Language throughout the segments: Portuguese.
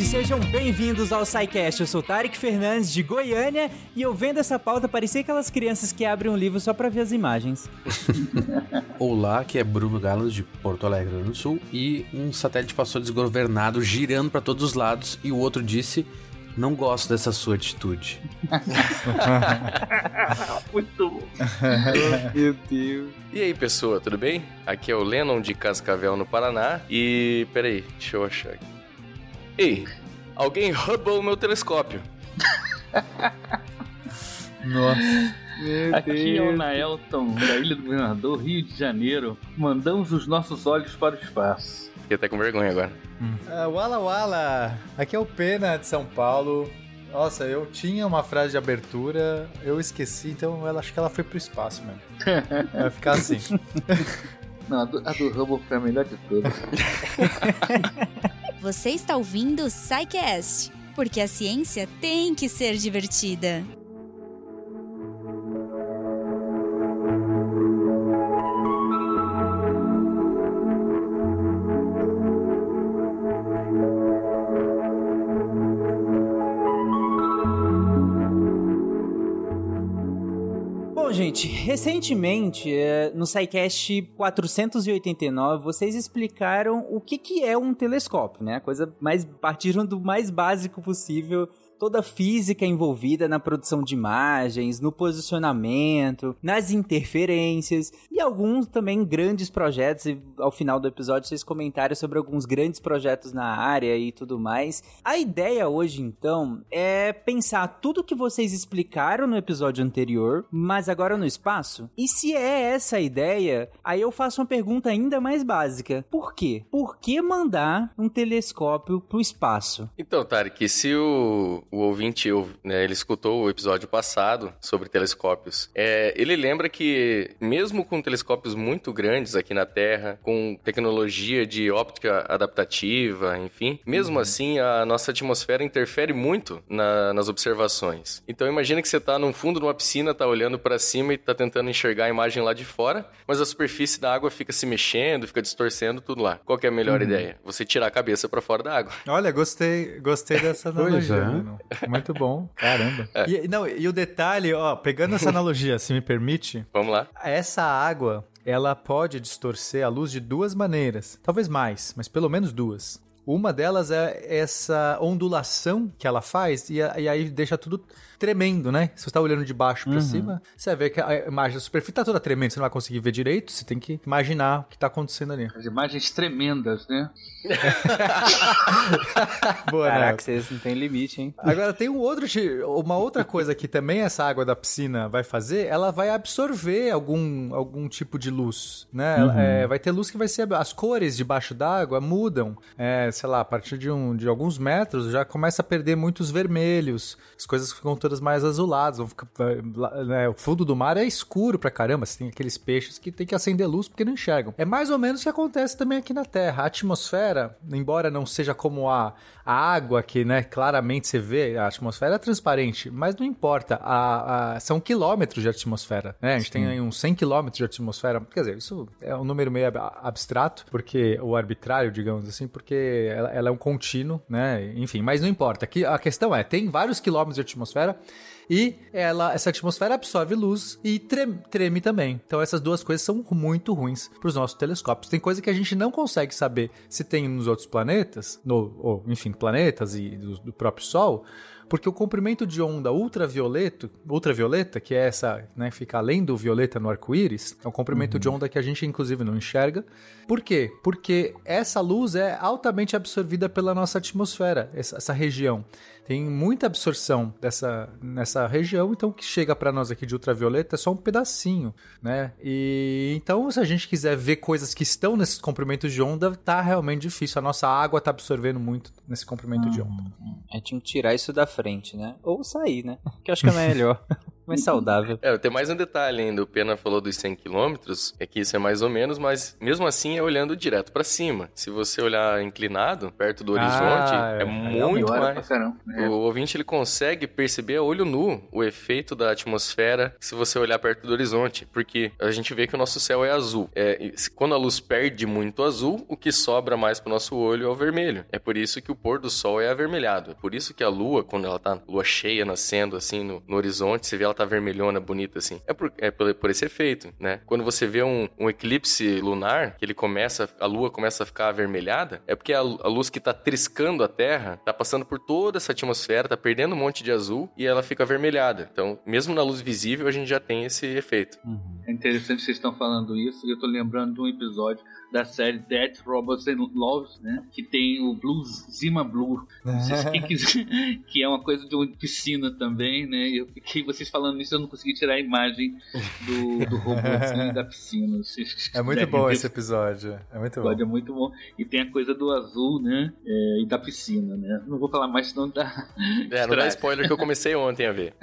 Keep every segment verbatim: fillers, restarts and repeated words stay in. gente, sejam bem-vindos ao SciCast. Eu sou Tarek Fernandes, de Goiânia, e eu vendo essa pauta parecia aquelas crianças que abrem um livro só pra ver as imagens. Olá, aqui é Bruno Galos, de Porto Alegre do Sul, e um satélite passou desgovernado, girando pra todos os lados, e o outro disse... Não gosto dessa sua atitude. Muito bom. Meu Deus. E aí, pessoa, tudo bem? Aqui é o Lennon de Cascavel, no Paraná. E, peraí, deixa eu achar aqui. Ei, alguém roubou o meu telescópio. Nossa. Meu aqui Deus. É o Náelton, da Ilha do Governador, Rio de Janeiro. Mandamos os nossos olhos para o espaço. Fiquei até com vergonha agora. Hum. Uh, wala wala, aqui é o Pena de São Paulo. Nossa, eu tinha uma frase de abertura, eu esqueci, então eu acho que ela foi pro espaço mesmo. Vai ficar assim. Não, a do, a do Hubble foi a melhor de todas. Você está ouvindo o SciCast, porque a ciência tem que ser divertida. Gente, recentemente, no SciCast quatrocentos e oitenta e nove, vocês explicaram o que, que é um telescópio, né? A coisa mais... partiram do mais básico possível, toda a física envolvida na produção de imagens, no posicionamento, nas interferências e alguns também grandes projetos. E ao final do episódio, vocês comentaram sobre alguns grandes projetos na área e tudo mais. A ideia hoje, então, é pensar tudo que vocês explicaram no episódio anterior, mas agora no espaço. E se é essa a ideia, aí eu faço uma pergunta ainda mais básica. Por quê? Por que mandar um telescópio pro espaço? Então, Tarek, se o, o ouvinte, né, ele escutou o episódio passado sobre telescópios, é, ele lembra que mesmo com telescópios muito grandes aqui na Terra, com tecnologia de óptica adaptativa, enfim, mesmo uhum. assim a nossa atmosfera interfere muito na, nas observações. Então imagina que você está no fundo de uma piscina, está olhando para cima e está tentando enxergar a imagem lá de fora, mas a superfície da água fica se mexendo, fica distorcendo tudo lá. Qual que é a melhor uhum. ideia? Você tirar a cabeça para fora da água. Olha, gostei, gostei dessa analogia. É. Muito bom, caramba. É. E, não, e o detalhe, ó, pegando essa analogia, se me permite. Vamos lá. Essa água, ela pode distorcer a luz de duas maneiras, talvez mais, mas pelo menos duas. Uma delas é essa ondulação que ela faz e, a, e aí deixa tudo tremendo, né? Se você está olhando de baixo para uhum. cima, você vai ver que a imagem da superfície está toda tremendo, você não vai conseguir ver direito, você tem que imaginar o que está acontecendo ali. As imagens tremendas, né? Boa, caraca, né? Vocês não tem limite, hein? Agora, tem um outro, uma outra coisa que também essa água da piscina vai fazer, ela vai absorver algum, algum tipo de luz, né? Uhum. É, vai ter luz que vai ser... As cores debaixo d'água mudam, é, sei lá, a partir de, um, de alguns metros já começa a perder muitos vermelhos, as coisas ficam todas mais azuladas, vão ficar, né, o fundo do mar é escuro pra caramba, você tem aqueles peixes que tem que acender luz porque não enxergam. É mais ou menos o que acontece também aqui na Terra. A atmosfera, embora não seja como a, a água que, né, claramente você vê, a atmosfera é transparente, mas não importa, a, a, são quilômetros de atmosfera, né? A gente Sim. tem aí uns cem quilômetros de atmosfera, quer dizer, isso é um número meio abstrato, porque, ou arbitrário, digamos assim, porque Ela, ela é um contínuo, né? Enfim, mas não importa. Aqui, a questão é, tem vários quilômetros de atmosfera e ela, essa atmosfera absorve luz e treme, treme também. Então essas duas coisas são muito ruins para os nossos telescópios. Tem coisa que a gente não consegue saber se tem nos outros planetas, no, ou, enfim, planetas e do, do próprio Sol, porque o comprimento de onda ultravioleta, ultravioleta, que é essa, né, fica além do violeta no arco-íris, é um comprimento uhum. de onda que a gente, inclusive, não enxerga. Por quê? Porque essa luz é altamente absorvida pela nossa atmosfera, essa, essa região. Tem muita absorção dessa, nessa região, então o que chega para nós aqui de ultravioleta é só um pedacinho, né? E então, se a gente quiser ver coisas que estão nesses comprimentos de onda, tá realmente difícil. A nossa água tá absorvendo muito nesse comprimento hum, de onda. É, tinha que tirar isso da frente, né? Ou sair, né? Que eu acho que é melhor. mais saudável. É, tem mais um detalhe ainda. O Pena falou dos cem quilômetros, é que isso é mais ou menos, mas mesmo assim é olhando direto pra cima. Se você olhar inclinado, perto do horizonte, ah, é, é muito mais. É. O ouvinte, ele consegue perceber a olho nu o efeito da atmosfera se você olhar perto do horizonte, porque a gente vê que o nosso céu é azul. É, quando a luz perde muito azul, o que sobra mais pro nosso olho é o vermelho. É por isso que o pôr do sol é avermelhado. É por isso que a lua, quando ela tá lua cheia nascendo assim no, no horizonte, você vê ela tá vermelhona, bonita assim. É por, é por, por esse efeito, né? Quando você vê um, um eclipse lunar, que ele começa, a lua começa a ficar avermelhada, é porque a, a luz que tá triscando a Terra, tá passando por toda essa atmosfera, tá perdendo um monte de azul e ela fica avermelhada. Então, mesmo na luz visível, a gente já tem esse efeito. Uhum. É interessante vocês estão falando isso, e eu tô lembrando de um episódio da série Dead Robots and Love, né? Que tem o Blue Zima Blue, que é uma coisa de uma piscina também, né? Eu fiquei, vocês falando isso, eu não consegui tirar a imagem do, do robôzinho da piscina. Vocês é muito bom ver. Esse episódio. É muito bom. É muito bom. E tem a coisa do azul, né? É, e da piscina, né? Não vou falar mais, senão dá. É, não dá spoiler que eu comecei ontem a ver.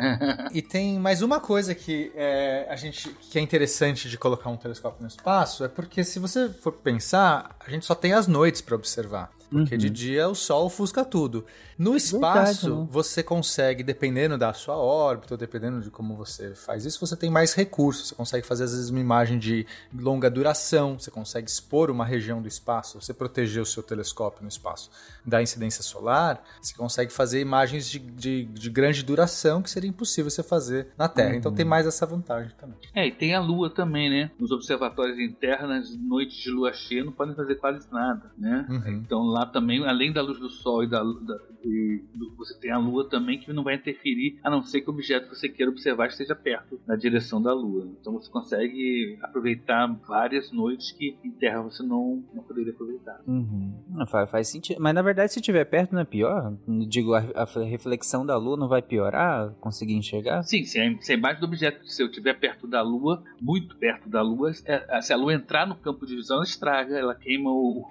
E tem mais uma coisa que é, a gente, que é interessante de colocar um telescópio no espaço, é porque se você for pensar, a gente só tem as noites para observar. Porque uhum. de dia o sol ofusca tudo. No espaço, verdade, né? Você consegue, dependendo da sua órbita, ou dependendo de como você faz isso, você tem mais recursos. Você consegue fazer, às vezes, uma imagem de longa duração, você consegue expor uma região do espaço, você proteger o seu telescópio no espaço da incidência solar, você consegue fazer imagens de, de, de grande duração que seria impossível você fazer na Terra. Uhum. Então tem mais essa vantagem também. É, e tem a Lua também, né? Nos observatórios em Terra, nas noites de lua cheia, não podem fazer quase nada, né? Uhum. Então lá Lá também, além da luz do sol e da, da e do, você tem a lua também, que não vai interferir, a não ser que o objeto que você queira observar esteja perto da direção da lua. Então você consegue aproveitar várias noites que em Terra você não, não poderia aproveitar. Uhum. Não, faz, faz sentido. Mas na verdade, se estiver perto, não é pior? Digo, a, a reflexão da lua não vai piorar? Conseguir enxergar? Sim, se é, se é embaixo do objeto, se eu estiver perto da lua, muito perto da lua, é, se a lua entrar no campo de visão, ela estraga, ela queima o,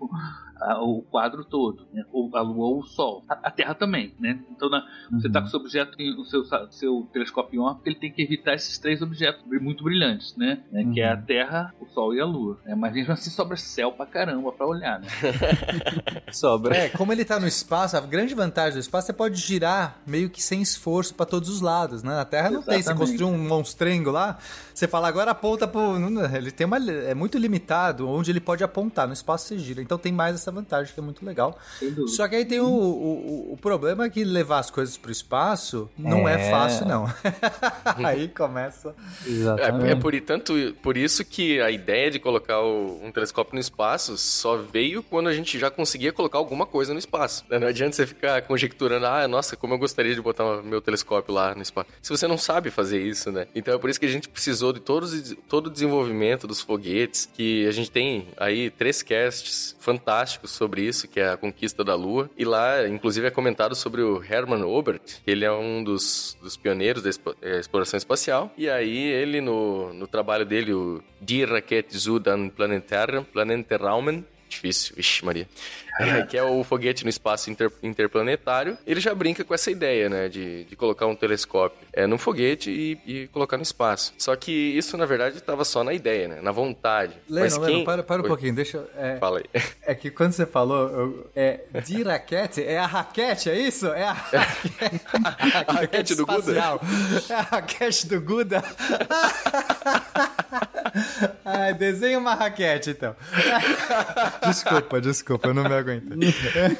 a, o quadro todo, né? Ou a lua ou o sol, a, a Terra também, né? Então na, uhum. você está com o seu objeto, o seu, seu telescópio em órbita, ele tem que evitar esses três objetos muito brilhantes, né? Uhum. Que é a Terra, o sol e a lua, né? Mas mesmo assim sobra céu pra caramba pra olhar, né? Sobra. É, como ele tá no espaço, a grande vantagem do espaço é que você pode girar meio que sem esforço pra todos os lados, né? Na Terra não. Exatamente. Tem, você construiu um monstrengo lá, você fala agora aponta pro... ele tem uma... é muito limitado onde ele pode apontar, no espaço você gira, então tem mais essa vantagem que é muito legal. Só que aí tem o, o, o problema é que levar as coisas pro espaço não é, é fácil, não. Aí começa... Exatamente. É, é por, tanto, por isso que a ideia de colocar o, um telescópio no espaço só veio quando a gente já conseguia colocar alguma coisa no espaço. Não adianta você ficar conjecturando, ah, nossa, como eu gostaria de botar meu telescópio lá no espaço. Se você não sabe fazer isso, né? Então é por isso que a gente precisou de todos, todo o desenvolvimento dos foguetes, que a gente tem aí três casts fantásticos sobre isso, que é a conquista da Lua, e lá inclusive é comentado sobre o Hermann Oberth, ele é um dos, dos pioneiros da expo- exploração espacial, e aí ele no, no trabalho dele, o Die Rakete zu den Planetenräumen, difícil, ixi Maria, é, que é o foguete no espaço inter, interplanetário, ele já brinca com essa ideia, né, de, de colocar um telescópio é, num foguete e, e colocar no espaço. Só que isso, na verdade, estava só na ideia, né, na vontade. Lennon, quem... Lennon, para, para um Oi. pouquinho, deixa eu... É, fala aí. É que quando você falou, eu, é, de raquete, é a raquete, é isso? É a raquete, a raquete do Guda? É a raquete do Guda? Ah, desenha uma raquete, então. Desculpa, desculpa, eu não me aguentei.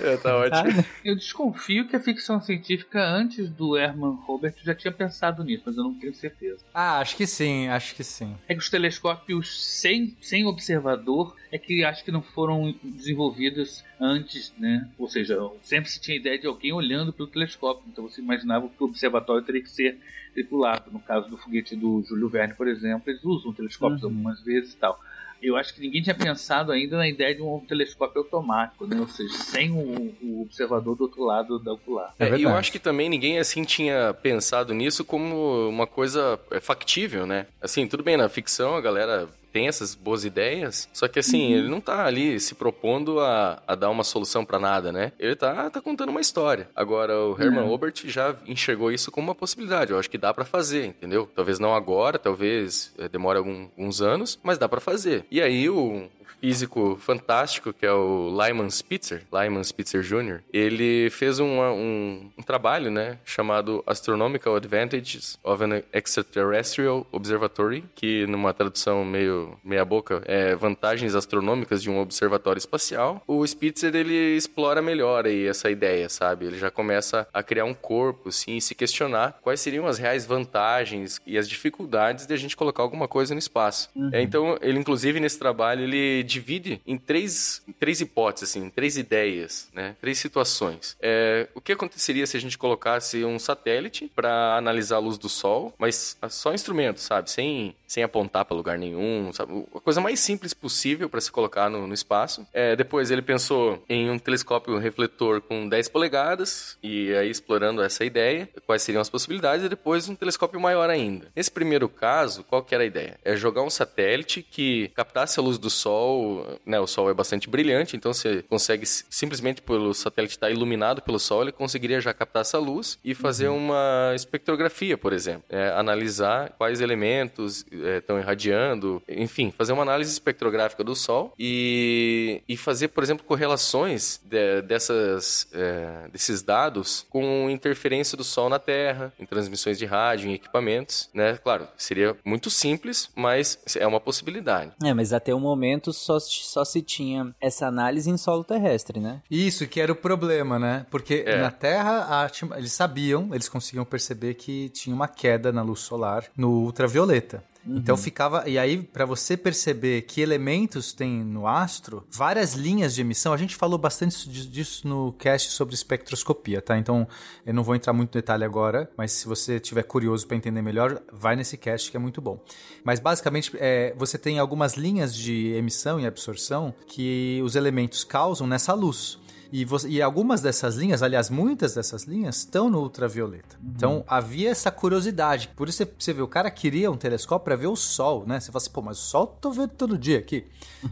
É, tá ótimo. Eu desconfio que a ficção científica antes do Hermann Oberth já tinha pensado nisso, mas eu não tenho certeza. Ah, acho que sim, acho que sim. É que os telescópios sem, sem observador é que acho que não foram desenvolvidos antes, né? Ou seja, sempre se tinha a ideia de alguém olhando pelo telescópio, então você imaginava que o observatório teria que ser tripulado. No caso do foguete do Júlio Verne, por exemplo, eles usam telescópios uhum. algumas vezes e tal. Eu acho que ninguém tinha pensado ainda na ideia de um telescópio automático, né? Ou seja, sem o, o observador do outro lado da ocular. É, é, eu acho que também ninguém assim tinha pensado nisso como uma coisa factível, né? Assim, tudo bem, na ficção a galera... tem essas boas ideias, só que assim, uhum. ele não tá ali se propondo a, a dar uma solução pra nada, né? Ele tá, tá contando uma história. Agora, o Hermann Oberth já enxergou isso como uma possibilidade. Eu acho que dá pra fazer, entendeu? Talvez não agora, talvez é, demore algum, alguns anos, mas dá pra fazer. E aí, o físico fantástico, que é o Lyman Spitzer, Lyman Spitzer júnior, ele fez um, um, um trabalho, né, chamado Astronomical Advantages of an Extraterrestrial Observatory, que numa tradução meio meia boca é vantagens astronômicas de um observatório espacial. O Spitzer, ele explora melhor aí essa ideia, sabe? Ele já começa a criar um corpo, sim, e se questionar quais seriam as reais vantagens e as dificuldades de a gente colocar alguma coisa no espaço. Uhum. É, então, ele inclusive nesse trabalho, ele divide em três, em três hipóteses, assim, em três ideias, né? Três situações. É, o que aconteceria se a gente colocasse um satélite para analisar a luz do Sol, mas só instrumento, sabe? Sem, sem apontar para lugar nenhum, sabe? A coisa mais simples possível para se colocar no, no espaço. É, depois ele pensou em um telescópio refletor com dez polegadas, e aí explorando essa ideia, quais seriam as possibilidades, e depois um telescópio maior ainda. Nesse primeiro caso, qual que era a ideia? É jogar um satélite que captasse a luz do Sol. Né, o Sol é bastante brilhante, então você consegue, simplesmente pelo satélite estar iluminado pelo Sol, ele conseguiria já captar essa luz e fazer uhum. uma espectrografia, por exemplo. É, analisar quais elementos é, estão irradiando, enfim, fazer uma análise espectrográfica do Sol e, e fazer, por exemplo, correlações de, dessas, é, desses dados com interferência do Sol na Terra, em transmissões de rádio, em equipamentos. Né? Claro, seria muito simples, mas é uma possibilidade. É, mas até o momento Só, só se tinha essa análise em solo terrestre, né? Isso, que era o problema, né? Porque é. na Terra, a, eles sabiam, eles conseguiam perceber que tinha uma queda na luz solar no ultravioleta. Uhum. Então ficava... E aí, para você perceber que elementos tem no astro, várias linhas de emissão... A gente falou bastante disso no cast sobre espectroscopia, tá? Então, eu não vou entrar muito no detalhe agora, mas se você estiver curioso para entender melhor, vai nesse cast que é muito bom. Mas, basicamente, é, você tem algumas linhas de emissão e absorção que os elementos causam nessa luz. E, você, e algumas dessas linhas, aliás, muitas dessas linhas, estão no ultravioleta. Uhum. Então, havia essa curiosidade. Por isso, você vê, o cara queria um telescópio para ver o Sol, né? Você fala assim, pô, mas o Sol tô vendo todo dia aqui.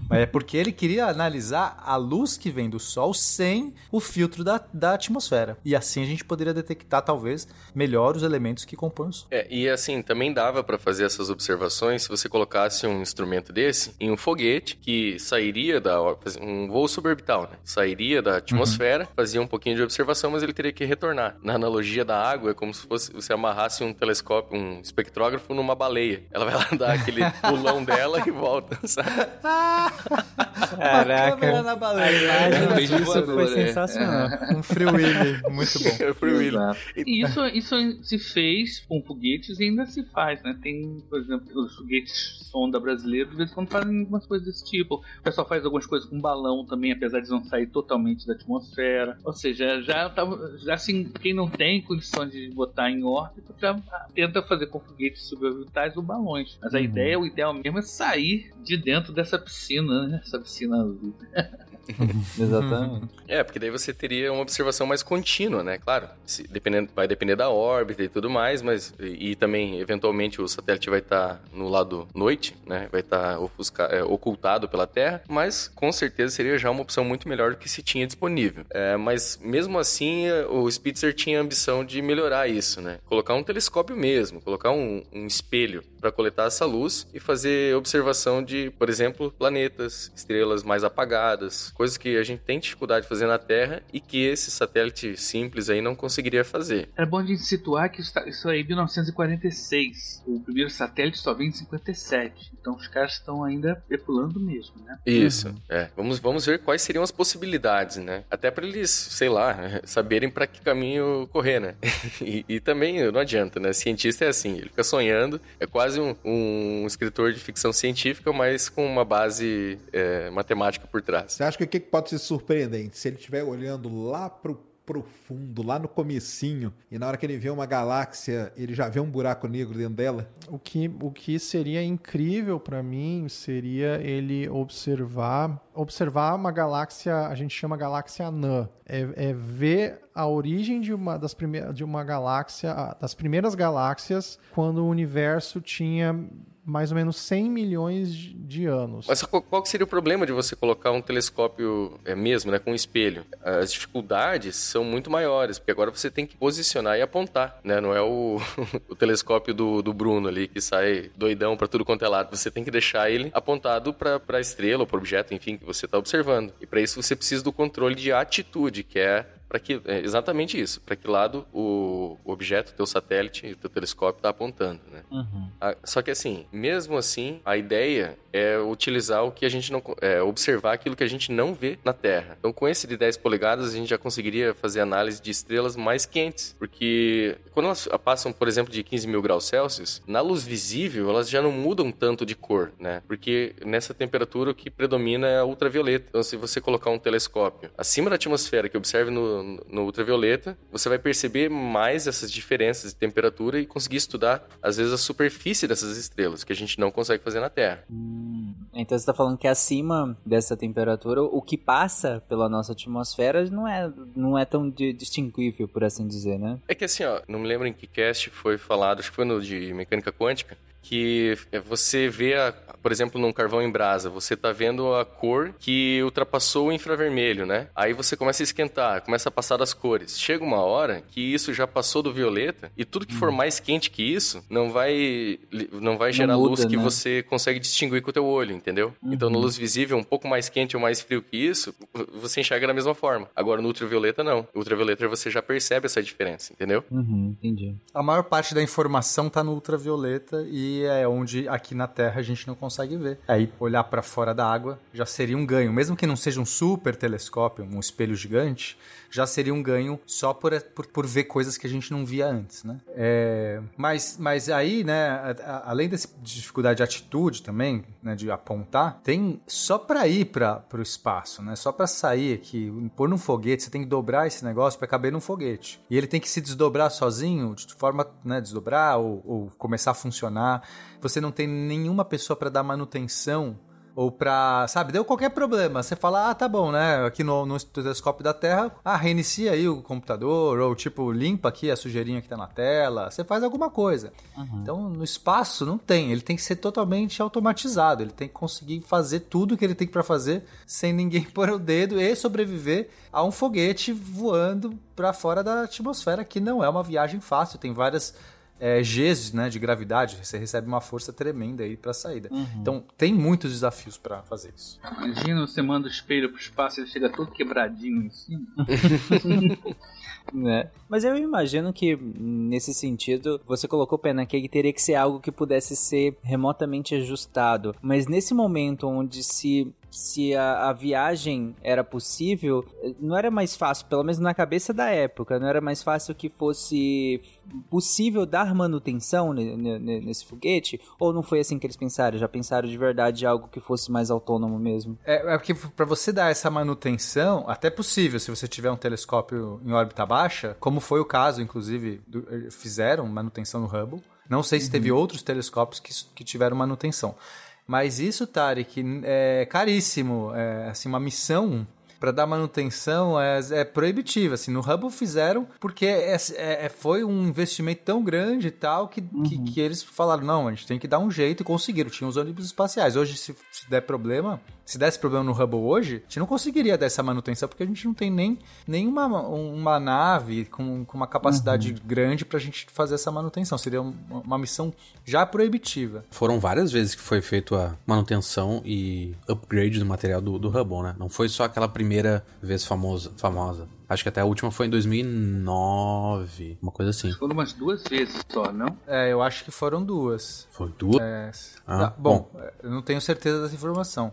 Mas é porque ele queria analisar a luz que vem do Sol sem o filtro da, da atmosfera. E assim a gente poderia detectar, talvez, melhor os elementos que compõem o Sol. É, e assim, também dava para fazer essas observações se você colocasse um instrumento desse em um foguete que sairia da... Um voo suborbital, né? Sairia da atmosfera, uhum. fazia um pouquinho de observação, mas ele teria que retornar. Na analogia da água, é como se fosse, você amarrasse um telescópio, um espectrógrafo numa baleia. Ela vai lá dar aquele pulão dela e volta, sabe? Caraca. Uma câmera na baleia. A imagem disso foi sensacional. É. Um Free Willy, muito bom. É, Free Willy. E isso, isso se fez com foguetes e ainda se faz, né? Tem, por exemplo, os foguetes sonda brasileiros, de vez em quando fazem algumas coisas desse tipo. O pessoal faz algumas coisas com balão também, apesar de não sair totalmente da atmosfera, ou seja, já, tá, já assim, quem não tem condições de botar em órbita, já tenta fazer com foguetes suborbitais ou balões, mas a uhum. ideia, o ideal mesmo é sair de dentro dessa piscina, né? Essa piscina azul. Exatamente. É, porque daí você teria uma observação mais contínua, né? Claro, se, dependendo, vai depender da órbita e tudo mais, mas e, e também, eventualmente, o satélite vai estar tá no lado noite, né? Vai estar tá é, ocultado pela Terra, mas com certeza seria já uma opção muito melhor do que se tinha disponível. É, mas mesmo assim, o Spitzer tinha a ambição de melhorar isso, né? Colocar um telescópio mesmo, colocar um, um espelho para coletar essa luz e fazer observação de, por exemplo, planetas, estrelas mais apagadas, coisas que a gente tem dificuldade de fazer na Terra e que esse satélite simples aí não conseguiria fazer. É bom a gente situar que isso aí é mil novecentos e quarenta e seis. O primeiro satélite só vem em cinquenta e sete. Então os caras estão ainda pepulando mesmo, né? Isso, uhum. é. Vamos, vamos ver quais seriam as possibilidades, né? Até para eles, sei lá, saberem para que caminho correr, né? e, e também não adianta, né? Cientista é assim, ele fica sonhando, é quase um, um escritor de ficção científica, mas com uma base é, matemática por trás. Você acha que o que pode ser surpreendente? Se ele estiver olhando lá pro profundo, lá no comecinho, e na hora que ele vê uma galáxia, ele já vê um buraco negro dentro dela? O que, o que seria incrível para mim seria ele observar observar uma galáxia, a gente chama galáxia anã, é, é ver a origem de uma, das primeiras, de uma galáxia, das primeiras galáxias, quando o universo tinha mais ou menos cem milhões de anos. Mas qual que seria o problema de você colocar um telescópio é mesmo, né, com um espelho? As dificuldades são muito maiores, porque agora você tem que posicionar e apontar, né? Não é o, o telescópio do, do Bruno ali, que sai doidão para tudo quanto é lado. Você tem que deixar ele apontado para a estrela ou para o objeto, enfim, que você está observando. E para isso você precisa do controle de atitude, que é... Para que, é exatamente isso, para que lado o objeto, o teu satélite, o teu telescópio está apontando, né? Uhum. A, só que assim, mesmo assim, a ideia é utilizar o que a gente não... É, observar aquilo que a gente não vê na Terra. Então, com esse de dez polegadas, a gente já conseguiria fazer análise de estrelas mais quentes, porque quando elas passam, por exemplo, de quinze mil graus Celsius, na luz visível, elas já não mudam tanto de cor, né? Porque nessa temperatura o que predomina é a ultravioleta. Então, se você colocar um telescópio acima da atmosfera, que observe no no ultravioleta, você vai perceber mais essas diferenças de temperatura e conseguir estudar, às vezes, a superfície dessas estrelas, que a gente não consegue fazer na Terra. Hum, então você está falando que acima dessa temperatura, o que passa pela nossa atmosfera não é, não é tão de, distinguível, por assim dizer, né? É que assim, ó, não me lembro em que cast foi falado, acho que foi no de mecânica quântica, que você vê, a, por exemplo, num carvão em brasa, você tá vendo a cor que ultrapassou o infravermelho, né? Aí você começa a esquentar, começa a passar das cores. Chega uma hora que isso já passou do violeta e tudo que for mais quente que isso não vai, não vai gerar não muda, luz que, né, você consegue distinguir com o teu olho, entendeu? Uhum. Então, na luz visível, um pouco mais quente ou mais frio que isso, você enxerga da mesma forma. Agora, no ultravioleta, não. No ultravioleta, você já percebe essa diferença, entendeu? Uhum, entendi. A maior parte da informação tá no ultravioleta e é onde aqui na Terra a gente não consegue ver. Aí olhar para fora da água já seria um ganho, mesmo que não seja um super telescópio, um espelho gigante, já seria um ganho só por, por, por ver coisas que a gente não via antes, né? É, mas, mas aí, né, a, a, além dessa dificuldade de atitude também, né, de apontar, tem só para ir para o espaço, né? Só para sair aqui, pôr num foguete, você tem que dobrar esse negócio para caber num foguete. E ele tem que se desdobrar sozinho, de forma, né, desdobrar ou, ou começar a funcionar. Você não tem nenhuma pessoa para dar manutenção ou pra, sabe, deu qualquer problema, você fala, ah, tá bom, né, aqui no, no telescópio da Terra, ah, reinicia aí o computador, ou tipo, limpa aqui a sujeirinha que tá na tela, você faz alguma coisa. Uhum. Então, no espaço não tem, ele tem que ser totalmente automatizado, ele tem que conseguir fazer tudo que ele tem pra fazer, sem ninguém pôr o dedo e sobreviver a um foguete voando pra fora da atmosfera, que não é uma viagem fácil, tem várias... É, Gs, né, de gravidade, você recebe uma força tremenda aí pra saída. Uhum. Então, tem muitos desafios pra fazer isso. Imagina, você manda o espelho pro espaço e ele chega todo quebradinho em cima. Né? Mas eu imagino que, nesse sentido, você colocou o pé na que teria que ser algo que pudesse ser remotamente ajustado. Mas nesse momento onde se... se a, a viagem era possível, não era mais fácil, pelo menos na cabeça da época, não era mais fácil que fosse possível dar manutenção n- n- nesse foguete? Ou não foi assim que eles pensaram? Já pensaram de verdade algo que fosse mais autônomo mesmo? É, é porque para você dar essa manutenção, até possível, se você tiver um telescópio em órbita baixa, como foi o caso, inclusive, do, fizeram manutenção no Hubble. Não sei se uhum. teve outros telescópios que, que tiveram manutenção. Mas isso, Tarek, é caríssimo. É, assim, uma missão para dar manutenção é, é proibitiva. Assim, no Hubble fizeram porque é, é, foi um investimento tão grande e tal que, uhum. que, que eles falaram, não, a gente tem que dar um jeito, e conseguiram. Tinha os ônibus espaciais. Hoje, se, se der problema, se desse problema no Hubble hoje, a gente não conseguiria dar essa manutenção porque a gente não tem nem nenhuma uma nave com, com uma capacidade uhum. grande pra gente fazer essa manutenção. Seria uma, uma missão já proibitiva. Foram várias vezes que foi feito a manutenção e upgrade do material do, do Hubble, né? Não foi só aquela primeira vez famosa, famosa. Acho que até a última foi em dois mil e nove, uma coisa assim. Foram umas duas vezes só, não? É, eu acho que foram duas. Foram duas? É, ah, tá, bom, bom, eu não tenho certeza dessa informação.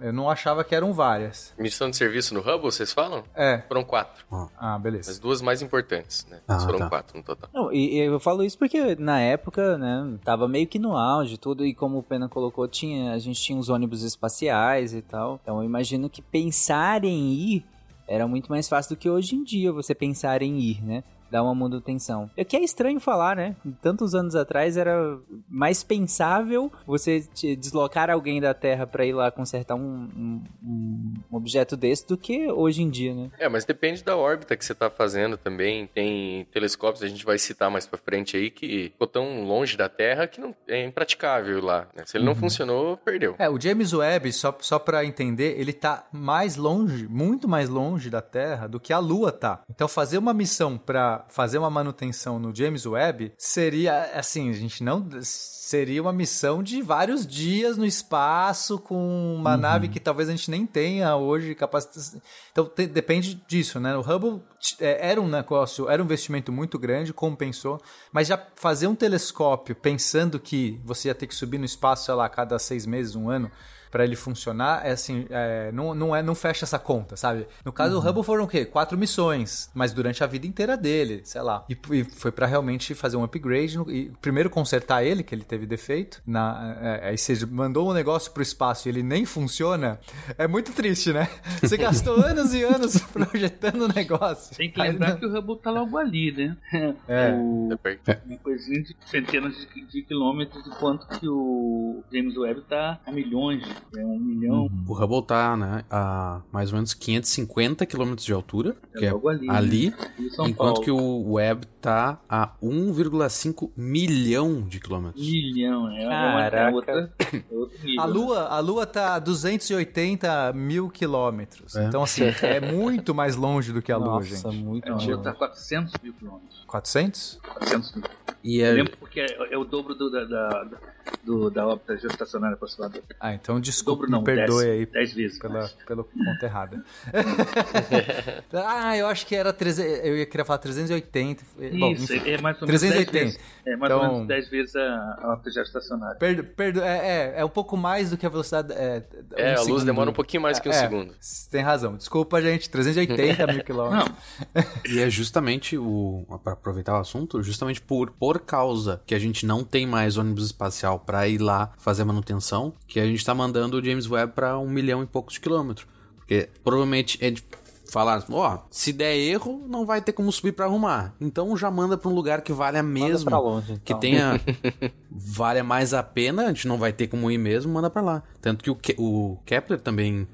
Eu não achava que eram várias. Missão de serviço no Hubble, vocês falam? É. Foram quatro. Ah, beleza. As duas mais importantes, né? Ah, foram tá. quatro no total. Não, e, e eu falo isso porque na época, né, tava meio que no auge tudo, e como o Pena colocou, tinha, a gente tinha os ônibus espaciais e tal. Então eu imagino que pensar em ir era muito mais fácil do que hoje em dia você pensar em ir, né? dá uma manutenção. O que é estranho falar, né? Tantos anos atrás era mais pensável você deslocar alguém da Terra pra ir lá consertar um, um, um objeto desse do que hoje em dia, né? É, mas depende da órbita que você tá fazendo também. Tem telescópios, a gente vai citar mais pra frente aí, que ficou tão longe da Terra que não, é impraticável lá, né? Se ele não uhum. funcionou, perdeu. É, o James Webb, só, só pra entender, ele tá mais longe, muito mais longe da Terra do que a Lua tá. Então fazer uma missão pra fazer uma manutenção no James Webb seria, assim, a gente não... Seria uma missão de vários dias no espaço com uma uhum. nave que talvez a gente nem tenha hoje capacidade. Então te, depende disso, né? O Hubble é, era um negócio, era um investimento muito grande, compensou, mas já fazer um telescópio pensando que você ia ter que subir no espaço, sei lá, a cada seis meses, um ano, para ele funcionar, é assim, é, não, não, é, não fecha essa conta, sabe? No caso, uhum. o Hubble foram o quê? Quatro missões, mas durante a vida inteira dele, sei lá. E, e foi para realmente fazer um upgrade, no, e primeiro consertar ele, que ele teve defeito, na, é, aí você mandou um negócio pro espaço e ele nem funciona, é muito triste, né? Você gastou anos e anos projetando o negócio. Tem que lembrar aí, que o Hubble tá logo ali, né? É. O, uma coisinha de centenas de, de quilômetros, enquanto que o James Webb tá a milhões. É um milhão. O Hubble tá, né, a mais ou menos quinhentos e cinquenta quilômetros de altura, é que é ali, ali né? enquanto Paulo. Que o Webb tá a um vírgula cinco milhão de quilômetros. Milhão, é. Caraca. Outra, outra milhão. A Lua, a Lua tá a duzentos e oitenta mil quilômetros. É. Então, assim, é muito mais longe do que a Lua, Nossa, gente. Nossa, muito longe. A Lua tá a quatrocentos mil quilômetros. quatrocentos? quatrocentos mil. E é... Eu lembro porque é, é o dobro do, da, da, do, da órbita geoestacionária aproximada. Ah, então desculpa, não, me perdoe dez, aí dez vezes pela, pela conta errada. Ah, eu acho que era treze... eu ia querer falar trezentos e oitenta. Isso, bom, é mais ou menos trezentos e oitenta. dez vezes, é mais então, ou menos dez vezes a, a órbita geoestacionária. Perdo, perdo, é, é, é um pouco mais do que a velocidade... É, é um a segundo. Luz demora um pouquinho mais é, que um é, segundo. Tem razão, desculpa, gente, trezentos e oitenta mil quilômetros. E é justamente, o para aproveitar o assunto, justamente por, por causa que a gente não tem mais ônibus espacial para ir lá fazer manutenção, que a gente está mandando mandando o James Webb para um milhão e poucos de quilômetros. Porque provavelmente é de falar, ó, oh, se der erro, não vai ter como subir para arrumar. Então já manda para um lugar que vale a mesma, longe, então. Que tenha valha mais a pena, a gente não vai ter como ir mesmo, manda para lá. Tanto que o, Ke- o Kepler também,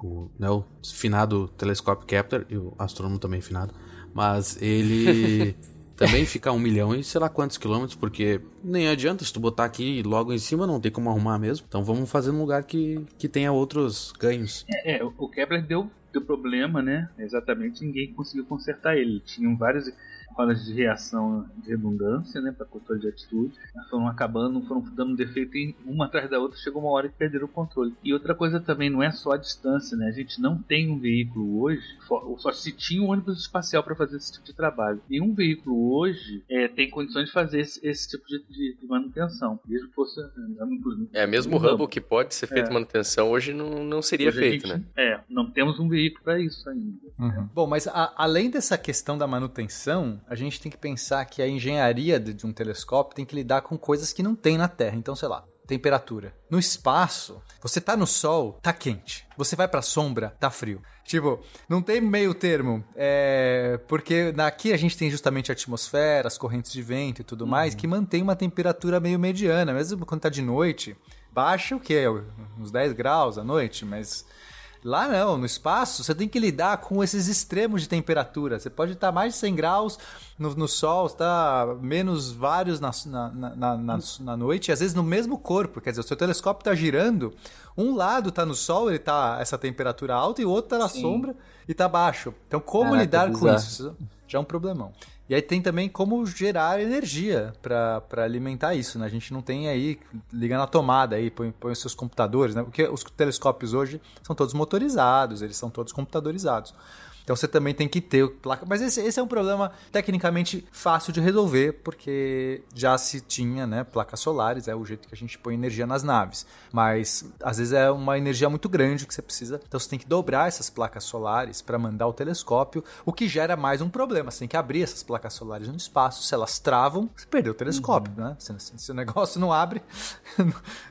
o, né, o finado telescópio Kepler, e o astrônomo também finado, mas ele... Também fica um milhão e sei lá quantos quilômetros, porque nem adianta, se tu botar aqui logo em cima, não tem como arrumar mesmo. Então vamos fazer num lugar que, que tenha outros ganhos. É, é o Kepler deu, deu problema, né? Exatamente, ninguém conseguiu consertar ele. Tinham várias rodas de reação de redundância, né? Para controle de atitude. Foram acabando, foram dando defeito em uma atrás da outra, chegou uma hora e perderam o controle. E outra coisa também, não é só a distância, né? A gente não tem um veículo hoje, só se tinha um ônibus espacial para fazer esse tipo de trabalho. E um veículo hoje é, tem condições de fazer esse, esse tipo de, de, de manutenção. Mesmo que fosse... É, mesmo o Hubble que pode ser feito é. manutenção, hoje não, não seria hoje feito, gente, né? É, não temos um veículo para isso ainda. Uhum. Bom, mas a, além dessa questão da manutenção, a gente tem que pensar que a engenharia de, de um telescópio tem que lidar com coisas que não tem na Terra. Então, sei lá, temperatura. No espaço, você tá no sol, tá quente. Você vai pra sombra, tá frio. Tipo, não tem meio termo. É... Porque aqui a gente tem justamente a atmosfera, as correntes de vento e tudo uhum. mais, que mantém uma temperatura meio mediana. Mesmo quando tá de noite, baixa o quê? Uns dez graus à noite, mas... Lá não, no espaço você tem que lidar com esses extremos de temperatura. Você pode estar mais de cem graus no, no sol, está menos vários na, na, na, na, na noite, e às vezes no mesmo corpo. Quer dizer, o seu telescópio está girando, um lado está no sol, ele está essa temperatura alta, e o outro está na Sim. sombra e está baixo. Então, como Caraca, lidar com isso? Já é um problemão. E aí tem também como gerar energia para alimentar isso, né? A gente não tem aí, liga na tomada aí, põe, põe os seus computadores, né? Porque os telescópios hoje são todos motorizados, eles são todos computadorizados. Então você também tem que ter placa... Mas esse, esse é um problema tecnicamente fácil de resolver, porque já se tinha, né, placas solares, é o jeito que a gente põe energia nas naves. Mas às vezes é uma energia muito grande que você precisa, então você tem que dobrar essas placas solares para mandar o telescópio, o que gera mais um problema. Você tem que abrir essas placas solares no espaço, se elas travam, você perdeu o telescópio, uhum. né? Se, se o negócio não abre,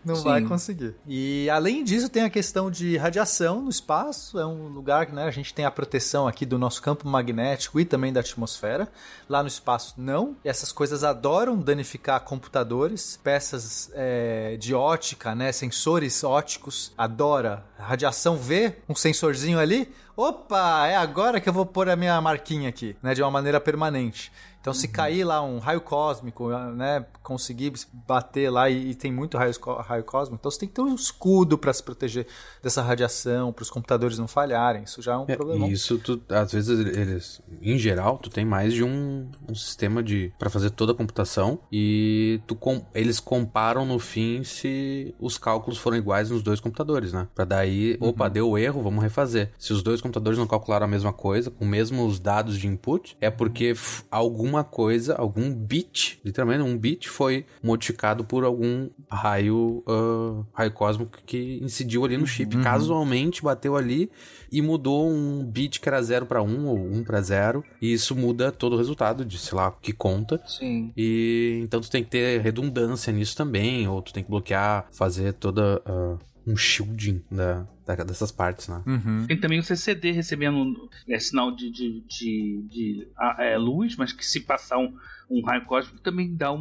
não Sim. vai conseguir. E além disso tem a questão de radiação no espaço, é um lugar que, né, a gente tem a proteção aqui do nosso campo magnético e também da atmosfera. Lá no espaço, não. E essas coisas adoram danificar computadores, peças é, de ótica, né, sensores óticos, adora. A radiação vê um sensorzinho ali, opa, é agora que eu vou pôr a minha marquinha aqui, né, de uma maneira permanente. Então, se uhum. cair lá um raio cósmico, né, conseguir bater lá e, e tem muito raio, raio cósmico, então você tem que ter um escudo para se proteger dessa radiação, para os computadores não falharem. Isso já é um é, problema. E isso, tu, às vezes, eles, em geral, tu tem mais de um, um sistema de para fazer toda a computação e tu com, eles comparam no fim se os cálculos foram iguais nos dois computadores, né? Para daí, uhum. opa, deu erro, vamos refazer. Se os dois computadores não calcularam a mesma coisa, com os mesmos dados de input, é porque f- algum alguma coisa, algum bit, literalmente um bit foi modificado por algum raio, uh, raio cósmico que incidiu ali no chip. Uhum. Casualmente bateu ali e mudou um bit que era zero para um ou um para zero e isso muda todo o resultado de, sei lá, que conta. Sim. E então tu tem que ter redundância nisso também, ou tu tem que bloquear, fazer toda... Uh, um shielding da, da, dessas partes, né? Uhum. Tem também o C C D recebendo é, sinal de, de, de, de a, é, luz, mas que se passar um, um raio cósmico também dá um,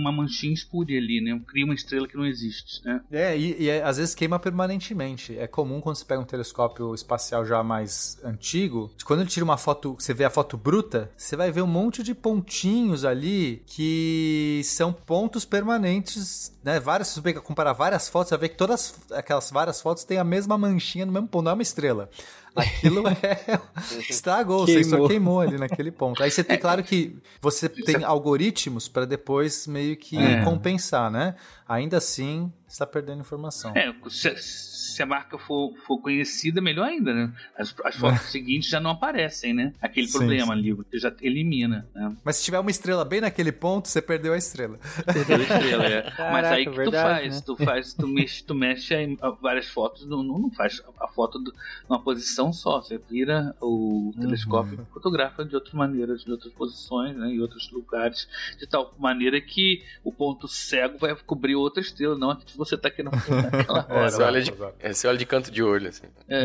uma manchinha espúria ali, né? Cria uma estrela que não existe, né? É, e, e às vezes queima permanentemente. É comum quando você pega um telescópio espacial já mais antigo, quando ele tira uma foto, você vê a foto bruta, você vai ver um monte de pontinhos ali que são pontos permanentes, né? Várias, se você comparar várias fotos, você vai ver que todas aquelas várias fotos têm a mesma manchinha no mesmo ponto, não é uma estrela. Aquilo é... estragou, queimou. O sensor queimou ali naquele ponto. Aí você tem, claro que você tem algoritmos para depois meio que é. compensar, né? Ainda assim, você está perdendo informação. É, se, se a marca for, for conhecida, melhor ainda, né? As, as fotos seguintes já não aparecem, né? Aquele sim, problema ali, você já elimina. Né? Mas se tiver uma estrela bem naquele ponto, você perdeu a estrela. Perdeu a estrela, é. Caraca, mas aí que verdade, tu faz? Né? Tu faz, tu mexe, tu mexe aí, várias fotos, não, não faz a foto de uma posição só, você vira o telescópio uhum. e fotografa de outras maneiras, de outras posições, né, em outros lugares, de tal maneira que o ponto cego vai cobrir outra estrela, não a que você está querendo naquela hora. É, você olha, de, é, você olha de canto de olho, assim. É.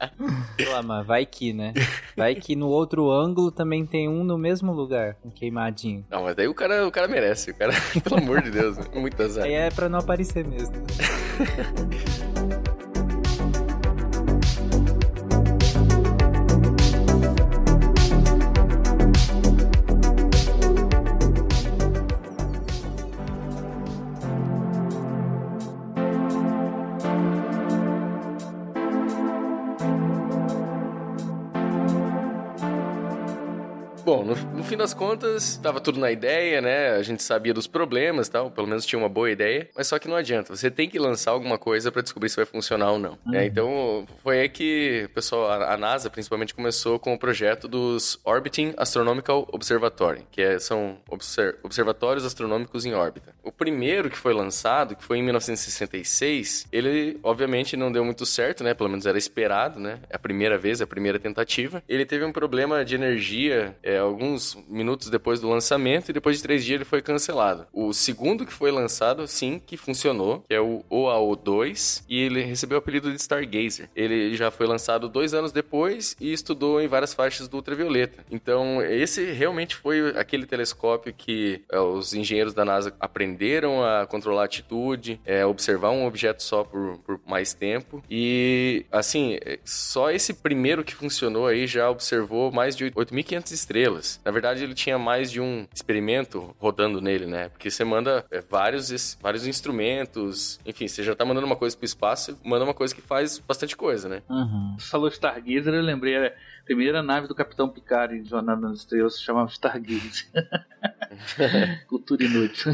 É. Pô, mas vai que, né? Vai que no outro ângulo também tem um no mesmo lugar, um queimadinho. Não, mas daí o cara, o cara merece, o cara, pelo amor de Deus, muito azar. Aí é pra não aparecer mesmo. Bom, no, no fim das contas, tava tudo na ideia, né? A gente sabia dos problemas e tal, pelo menos tinha uma boa ideia, mas só que não adianta. Você tem que lançar alguma coisa pra descobrir se vai funcionar ou não. Uhum. É, então, foi aí que o pessoal, a, a NASA, principalmente, começou com o projeto dos Orbiting Astronomical Observatory, que é, são obser, observatórios astronômicos em órbita. O primeiro que foi lançado, que foi em mil novecentos e sessenta e seis, ele, obviamente, não deu muito certo, né? Pelo menos era esperado, né? É a primeira vez, é a primeira tentativa. Ele teve um problema de energia... É, alguns minutos depois do lançamento e depois de três dias ele foi cancelado. O segundo que foi lançado, sim, que funcionou, que é o O A O dois, e ele recebeu o apelido de Stargazer. Ele já foi lançado dois anos depois e estudou em várias faixas do ultravioleta. Então, esse realmente foi aquele telescópio que é, os engenheiros da NASA aprenderam a controlar a atitude, é, observar um objeto só por, por mais tempo e, assim, só esse primeiro que funcionou aí já observou mais de oito mil e quinhentas estrelas. Na verdade, ele tinha mais de um experimento rodando nele, né? Porque você manda é, vários, vários instrumentos, enfim, você já tá mandando uma coisa pro espaço e manda uma coisa que faz bastante coisa, né? Uhum. Você falou Stargazer, eu lembrei, a primeira nave do Capitão Picard em Jornada nas Estrelas se chamava Stargazer. Cultura inútil.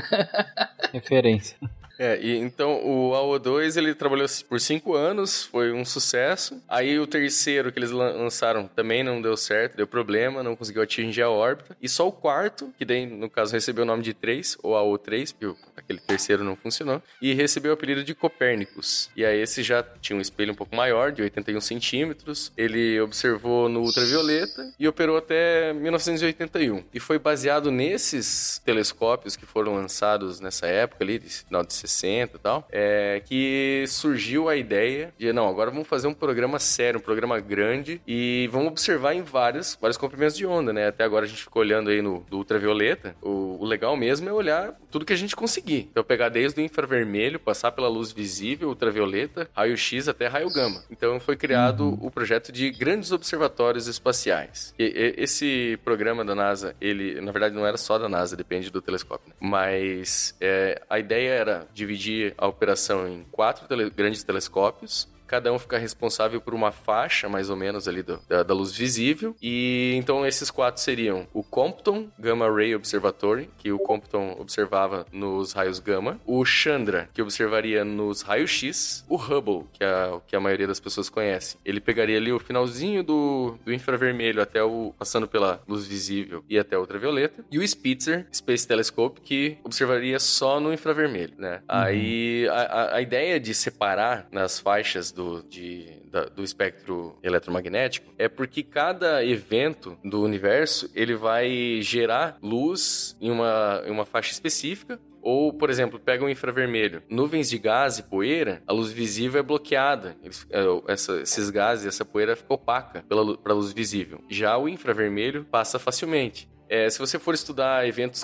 Referência. É, e então o A O dois ele trabalhou por cinco anos, foi um sucesso. Aí o terceiro que eles lançaram também não deu certo, deu problema, não conseguiu atingir a órbita. E só o quarto, que daí no caso recebeu o nome de três, ou A O três, porque aquele terceiro não funcionou, e recebeu o apelido de Copernicus. E aí esse já tinha um espelho um pouco maior, de oitenta e um centímetros. Ele observou no ultravioleta e operou até mil novecentos e oitenta e um. E foi baseado nesses telescópios que foram lançados nessa época ali, de final de sessenta e tal, é, que surgiu a ideia de, não, agora vamos fazer um programa sério, um programa grande, e vamos observar em vários, vários comprimentos de onda, né? Até agora a gente ficou olhando aí no do ultravioleta. O, o legal mesmo é olhar tudo que a gente conseguir. Então pegar desde o infravermelho, passar pela luz visível, ultravioleta, raio-x até raio-gama. Então foi criado o projeto de grandes observatórios espaciais. E, e, esse programa da NASA, ele, na verdade, não era só da NASA, depende do telescópio, né? Mas é, a ideia era dividir a operação em quatro tele- grandes telescópios, cada um ficar responsável por uma faixa, mais ou menos, ali do, da, da luz visível. E então esses quatro seriam o Compton Gamma Ray Observatory, que o Compton observava nos raios gama, o Chandra, que observaria nos raios X, o Hubble, que a, que a maioria das pessoas conhece. Ele pegaria ali o finalzinho do, do infravermelho, até o, passando pela luz visível e até a ultravioleta. E o Spitzer Space Telescope, que observaria só no infravermelho, né? Uhum. Aí a, a ideia de separar nas faixas Do, de, da, do espectro eletromagnético, é porque cada evento do universo, ele vai gerar luz em uma, em uma faixa específica. Ou, por exemplo, pega um infravermelho, nuvens de gás e poeira, a luz visível é bloqueada. Eles, essa, esses gases, essa poeira fica opaca para a luz visível. Já o infravermelho passa facilmente. É, se você for estudar eventos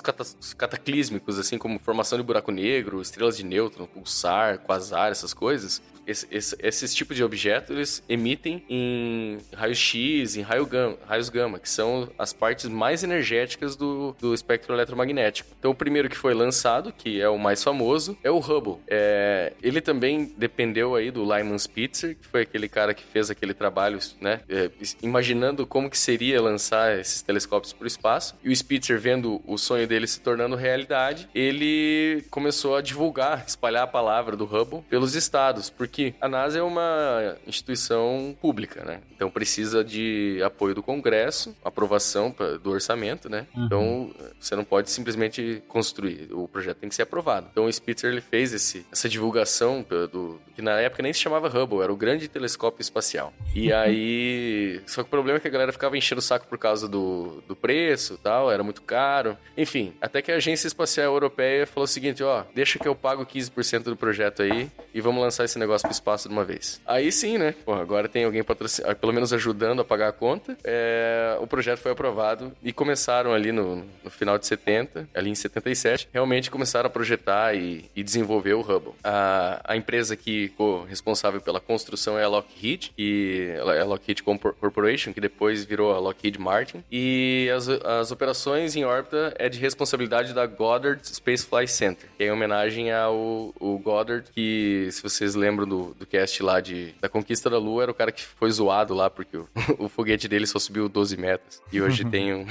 cataclísmicos, assim como formação de buraco negro, estrelas de nêutron, pulsar, quasar, essas coisas, esse, esse, esses tipos de objetos, eles emitem em raio-x, em raio gama, raios gama, que são as partes mais energéticas do, do espectro eletromagnético. Então, o primeiro que foi lançado, que é o mais famoso, é o Hubble. É, ele também dependeu aí do Lyman Spitzer, que foi aquele cara que fez aquele trabalho, né, é, imaginando como que seria lançar esses telescópios para o espaço. E o Spitzer, vendo o sonho dele se tornando realidade, ele começou a divulgar, espalhar a palavra do Hubble pelos estados, porque a NASA é uma instituição pública, né? Então precisa de apoio do Congresso, aprovação pra, do orçamento, né? Uhum. Então você não pode simplesmente construir, o projeto tem que ser aprovado. Então o Spitzer, ele fez esse, essa divulgação do, do, que na época nem se chamava Hubble, era o Grande Telescópio Espacial. E aí, só que o problema é que a galera ficava enchendo o saco por causa do, do preço, tal, era muito caro. Enfim, até que a Agência Espacial Europeia falou o seguinte, ó, deixa que eu pago quinze por cento do projeto aí e vamos lançar esse negócio pro espaço de uma vez. Aí sim, né? Pô, agora tem alguém patrocinando, pelo menos ajudando a pagar a conta. É, o projeto foi aprovado e começaram ali no, no final de setenta, ali em setenta e sete, realmente começaram a projetar e, e desenvolver o Hubble. A, a empresa que ficou responsável pela construção é a Lockheed, que é a Lockheed Corporation, que depois virou a Lockheed Martin, e as, a As operações em órbita é de responsabilidade da Goddard Spaceflight Center, que é em homenagem ao o Goddard, que, se vocês lembram do, do cast lá de, da Conquista da Lua, era o cara que foi zoado lá, porque o, o foguete dele só subiu doze metros. E hoje tem um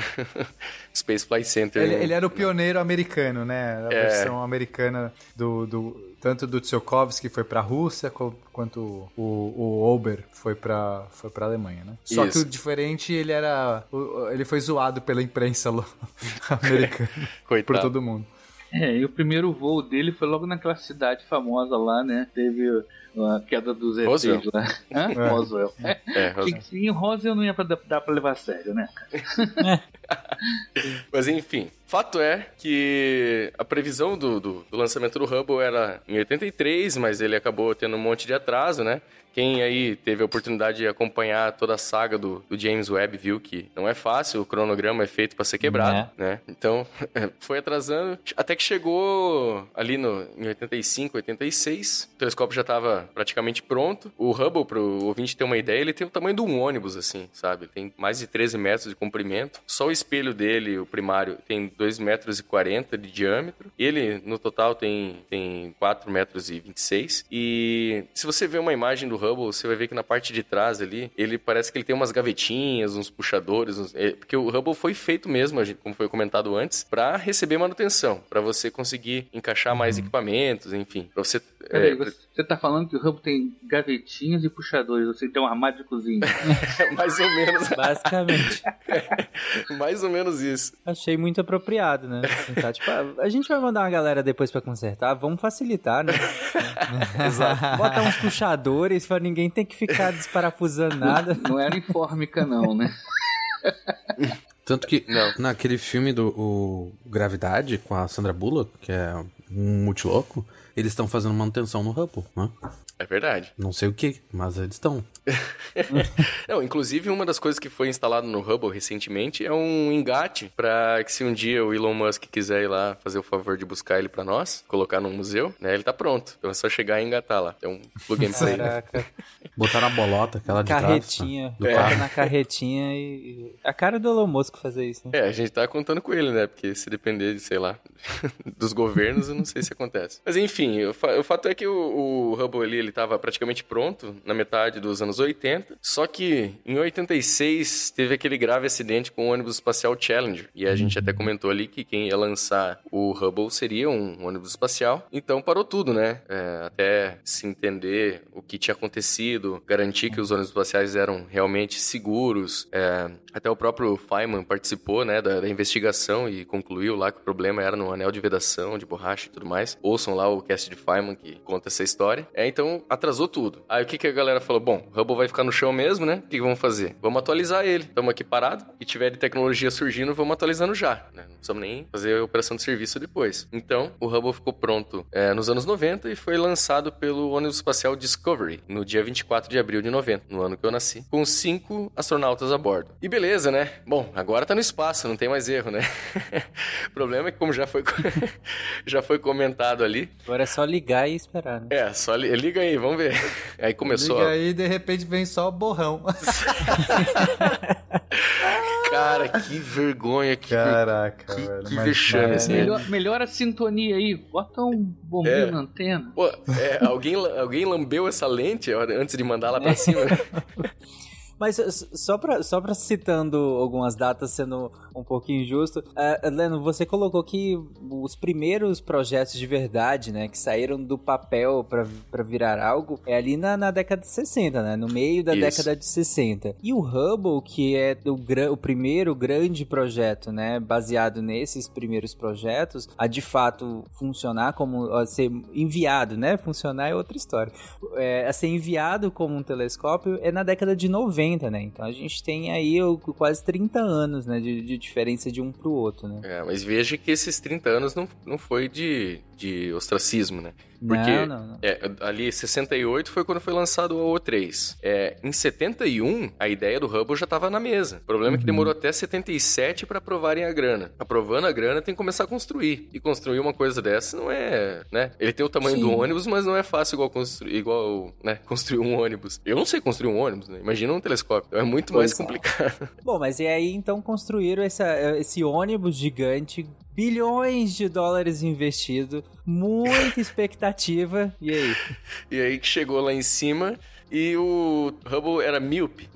Spaceflight Center. Ele, no, ele era o pioneiro no... americano, né? A é... versão americana do... do... Tanto do Tsiolkovsky foi para a Rússia, quanto o, o Oberth foi para foi para a Alemanha, né? Só Isso. que o diferente, ele era ele foi zoado pela imprensa americana por todo mundo. É, e o primeiro voo dele foi logo naquela cidade famosa lá, né? Teve a queda dos E Tês lá. Hã? É. Roswell. É. É, Roswell. Que, em Roswell não ia pra, dar pra levar a sério, né? Mas enfim, fato é que a previsão do, do, do lançamento do Hubble era em oitenta e três, mas ele acabou tendo um monte de atraso, né? Quem aí teve a oportunidade de acompanhar toda a saga do, do James Webb viu que não é fácil, o cronograma é feito para ser quebrado, é. né? Então, foi atrasando, até que chegou ali no, em oitenta e cinco, oitenta e seis, o telescópio já estava praticamente pronto. O Hubble, para o ouvinte ter uma ideia, ele tem o tamanho de um ônibus, assim, sabe? Ele tem mais de treze metros de comprimento, só o espelho dele, o primário, tem dois metros e quarenta de diâmetro, ele, no total, tem, tem quatro metros e vinte e seis, e se você ver uma imagem do Hubble, você vai ver que na parte de trás ali, ele parece que ele tem umas gavetinhas, uns puxadores, uns... porque o Hubble foi feito mesmo, como foi comentado antes, para receber manutenção, para você conseguir encaixar mais equipamentos, enfim, para você... Peraí, é, pra... você tá falando que o Hubble tem gavetinhas e puxadores, você tem um armário de cozinha. Mais ou menos. Basicamente. Mais ou menos isso. Achei muito apropriado, né? Tá, tipo, a gente vai mandar uma galera depois pra consertar, vamos facilitar, né? Exato. Botar uns puxadores, pra ninguém ter que ficar desparafusando nada. Não era infórmica não, né? Tanto que não. Naquele filme do o Gravidade, com a Sandra Bullock, que é um multiloco, eles estão fazendo manutenção no Hubble, né? É verdade. Não sei o que, mas eles estão. Não, inclusive, uma das coisas que foi instalada no Hubble recentemente é um engate para que se um dia o Elon Musk quiser ir lá fazer o favor de buscar ele para nós, colocar num museu, né? Ele tá pronto. Então é só chegar e engatar lá. É um plug and play. Caraca. Botar na bolota, aquela de carretinha. Trás, tá? É. Na carretinha e... A cara do Elon Musk fazer isso, né? É, a gente tá contando com ele, né? Porque se depender de, sei lá, dos governos, eu não sei se acontece. Mas enfim, o, fa- o fato é que o, o Hubble ali, ele estava praticamente pronto na metade dos anos oitenta, só que em oitenta e seis teve aquele grave acidente com o ônibus espacial Challenger, e a gente até comentou ali que quem ia lançar o Hubble seria um ônibus espacial, então parou tudo, né? É, até se entender o que tinha acontecido, garantir que os ônibus espaciais eram realmente seguros, é, até o próprio Feynman participou, né, da, da investigação e concluiu lá que o problema era no anel de vedação, de borracha e tudo mais. Ouçam lá o cast de Feynman que conta essa história. É, então atrasou tudo. Aí o que que a galera falou? Bom, o Hubble vai ficar no chão mesmo, né? O que que vamos fazer? Vamos atualizar ele. Estamos aqui parados. E tiver de tecnologia surgindo, vamos atualizando já, né? Não precisamos nem fazer a operação de serviço depois. Então, o Hubble ficou pronto é, nos anos noventa e foi lançado pelo ônibus espacial Discovery no dia vinte e quatro de abril de noventa, no ano que eu nasci, com cinco astronautas a bordo. E beleza, né? Bom, agora tá no espaço, não tem mais erro, né? O problema é que, como já foi, já foi comentado ali... Agora é só ligar e esperar, né? É, só li- liga aí, vamos ver. Aí começou... Liga aí, de repente vem só o borrão. Cara, que vergonha. Que Caraca, ver... velho. Que, que vexame, assim. Melhor, melhor a sintonia aí. Bota um bombinho é. na antena. Pô, é, alguém, alguém lambeu essa lente antes de mandar lá pra cima, né? Mas só pra, só pra citando algumas datas, sendo um pouquinho injusto, uh, Leno, você colocou que os primeiros projetos de verdade, né, que saíram do papel pra, pra virar algo, é ali na, na década de sessenta, né, no meio da Isso. década de sessenta. E o Hubble, que é o, gra- o primeiro grande projeto, né, baseado nesses primeiros projetos, a de fato funcionar como, a ser enviado, né, funcionar é outra história, é, a ser enviado como um telescópio é na década de noventa. Né? Então a gente tem aí quase trinta anos, né, de, de diferença de um pro outro, né? É, mas veja que esses trinta anos não, não foi de, de ostracismo, né? Porque não, não, não. É, ali em sessenta e oito foi quando foi lançado o O A O três. É, em setenta e um, a ideia do Hubble já estava na mesa. O problema uhum. é que demorou até setenta e sete para aprovarem a grana. Aprovando a grana, tem que começar a construir. E construir uma coisa dessa não é... né? Ele tem o tamanho Sim. do ônibus, mas não é fácil igual, constru- igual né? construir um ônibus. Eu não sei construir um ônibus, né? Imagina um telescópio. Então é muito pois mais complicado. É. Bom, mas e aí então construíram essa, esse ônibus gigante... Bilhões de dólares investido, muita expectativa, e aí? E aí que chegou lá em cima... E o Hubble era míope.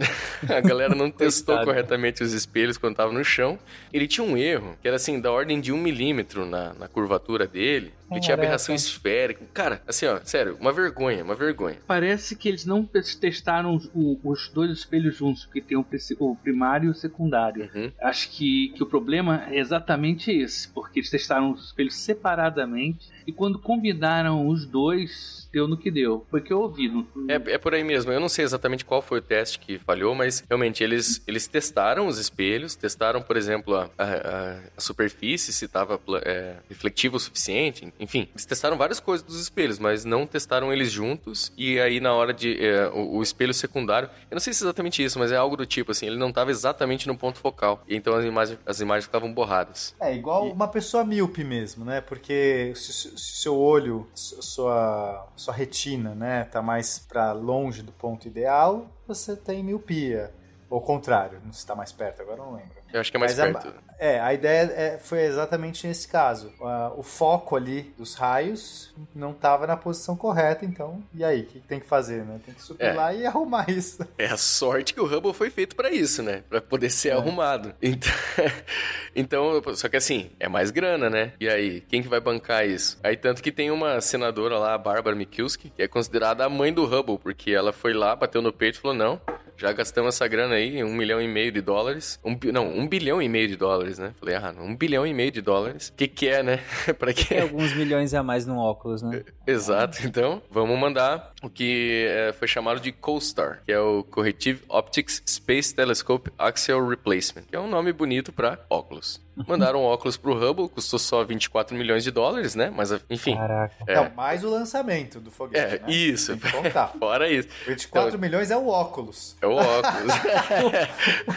A galera não testou corretamente os espelhos quando estava no chão. Ele tinha um erro, que era assim, da ordem de um milímetro na, na curvatura dele. Ele Caraca. tinha aberração esférica. Cara, assim, ó, sério, uma vergonha, uma vergonha. Parece que eles não testaram o, os dois espelhos juntos, porque tem o primário e o secundário. Uhum. Acho que, que o problema é exatamente esse, porque eles testaram os espelhos separadamente e quando combinaram os dois... Deu no que deu. Foi o que eu ouvi. No... É, é por aí mesmo. Eu não sei exatamente qual foi o teste que falhou, mas realmente eles, eles testaram os espelhos, testaram, por exemplo, a, a, a superfície, se estava é, refletiva o suficiente. Enfim, eles testaram várias coisas dos espelhos, mas não testaram eles juntos. E aí, na hora de... É, o, o espelho secundário... Eu não sei se é exatamente isso, mas é algo do tipo, assim. Ele não estava exatamente no ponto focal. E então as imagens, as imagens ficavam borradas. É, igual e... uma pessoa míope mesmo, né? Porque se, se, se seu olho, se, sua... sua retina, né, tá mais para longe do ponto ideal, você tem miopia. Ou contrário, não se tá mais perto, agora não lembro. Eu acho que é mais Mas perto. A, é, a ideia é, foi exatamente nesse caso. Uh, o foco ali dos raios não tava na posição correta, então, e aí, o que tem que fazer, né? Tem que subir é. lá e arrumar isso. É a sorte que o Hubble foi feito pra isso, né? Pra poder ser é. arrumado. Então, então, só que assim, é mais grana, né? E aí, quem que vai bancar isso? Aí, tanto que tem uma senadora lá, a Bárbara Mikulski, que é considerada a mãe do Hubble, porque ela foi lá, bateu no peito e falou, não... Já gastamos essa grana aí, um milhão e meio de dólares. Um, não, um bilhão e meio de dólares, né? Falei, ah, um bilhão e meio de dólares. Que que é, né? Pra quê? Tem alguns milhões a mais no óculos, né? Exato. Então, vamos mandar o que é, foi chamado de COSTAR, que é o Corrective Optics Space Telescope Axial Replacement, que é um nome bonito pra óculos. Mandaram óculos pro Hubble, custou só vinte e quatro milhões de dólares, né? Mas, enfim... Caraca. É, então, mais o lançamento do foguete, é, né? Isso. Tem que contar. Fora isso. vinte e quatro então, milhões é o óculos. É o óculos.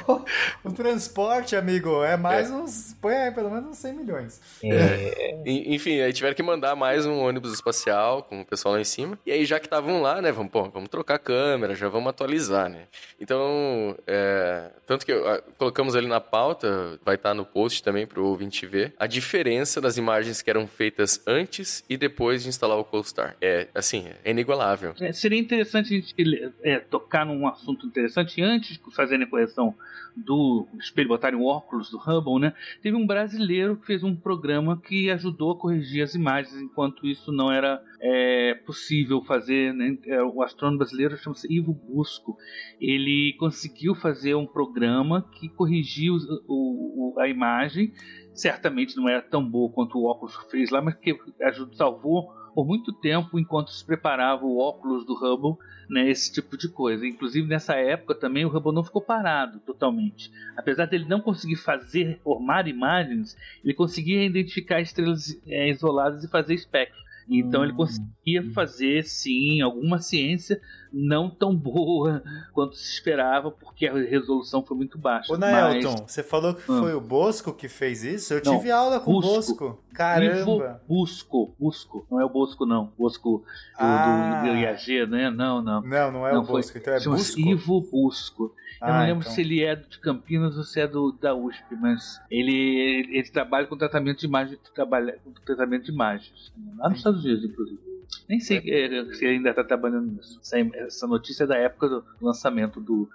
o, o, o transporte, amigo, é mais é. uns... Põe aí, pelo menos uns cem milhões. É. Enfim, aí tiveram que mandar mais um ônibus espacial com o pessoal lá em cima. E aí, já que estavam lá, né? Vamos, pô, vamos trocar a câmera, já vamos atualizar, né? Então, é, tanto que a, colocamos ali na pauta, vai estar no post também para o ouvinte ver, a diferença das imagens que eram feitas antes e depois de instalar o ColdStar. É, assim, é inigualável. É, seria interessante a gente é, tocar num assunto interessante antes de fazer a correção do espelho, botarem o óculos do Hubble, né? Teve um brasileiro que fez um programa que ajudou a corrigir as imagens, enquanto isso não era é, possível fazer, né? O astrônomo brasileiro chama-se Ivo Busko. Ele conseguiu fazer um programa que corrigiu o, o, a imagem. Certamente não era tão boa quanto o óculos fez lá, mas que ajudou, salvou por muito tempo enquanto se preparava o óculos do Hubble, né, esse tipo de coisa. Inclusive nessa época também o Hubble não ficou parado totalmente. Apesar dele não conseguir fazer, formar imagens, ele conseguia identificar estrelas é, isoladas e fazer espectro. Então ele conseguia fazer, sim, alguma ciência, não tão boa quanto se esperava, porque a resolução foi muito baixa. Ô, Náelton, mas... você falou que foi o Busko que fez isso? Eu não, tive aula com o Busko. Busko. Caramba! Busko, Busko. Não é o Busko, não. Busko ah. do, do I A G, né? Não, não. Não, não é não, o Busko. Foi... Então é Busko? Ivo Busko. Eu ah, não lembro então. se ele é de Campinas ou se é do, da U S P, mas ele, ele trabalha com tratamento de imagens. Trabalha com tratamento de imagens. Lá nos Estados Unidos, inclusive. Nem sei é, se ele ainda está trabalhando nisso. Essa, essa notícia é da época do lançamento do,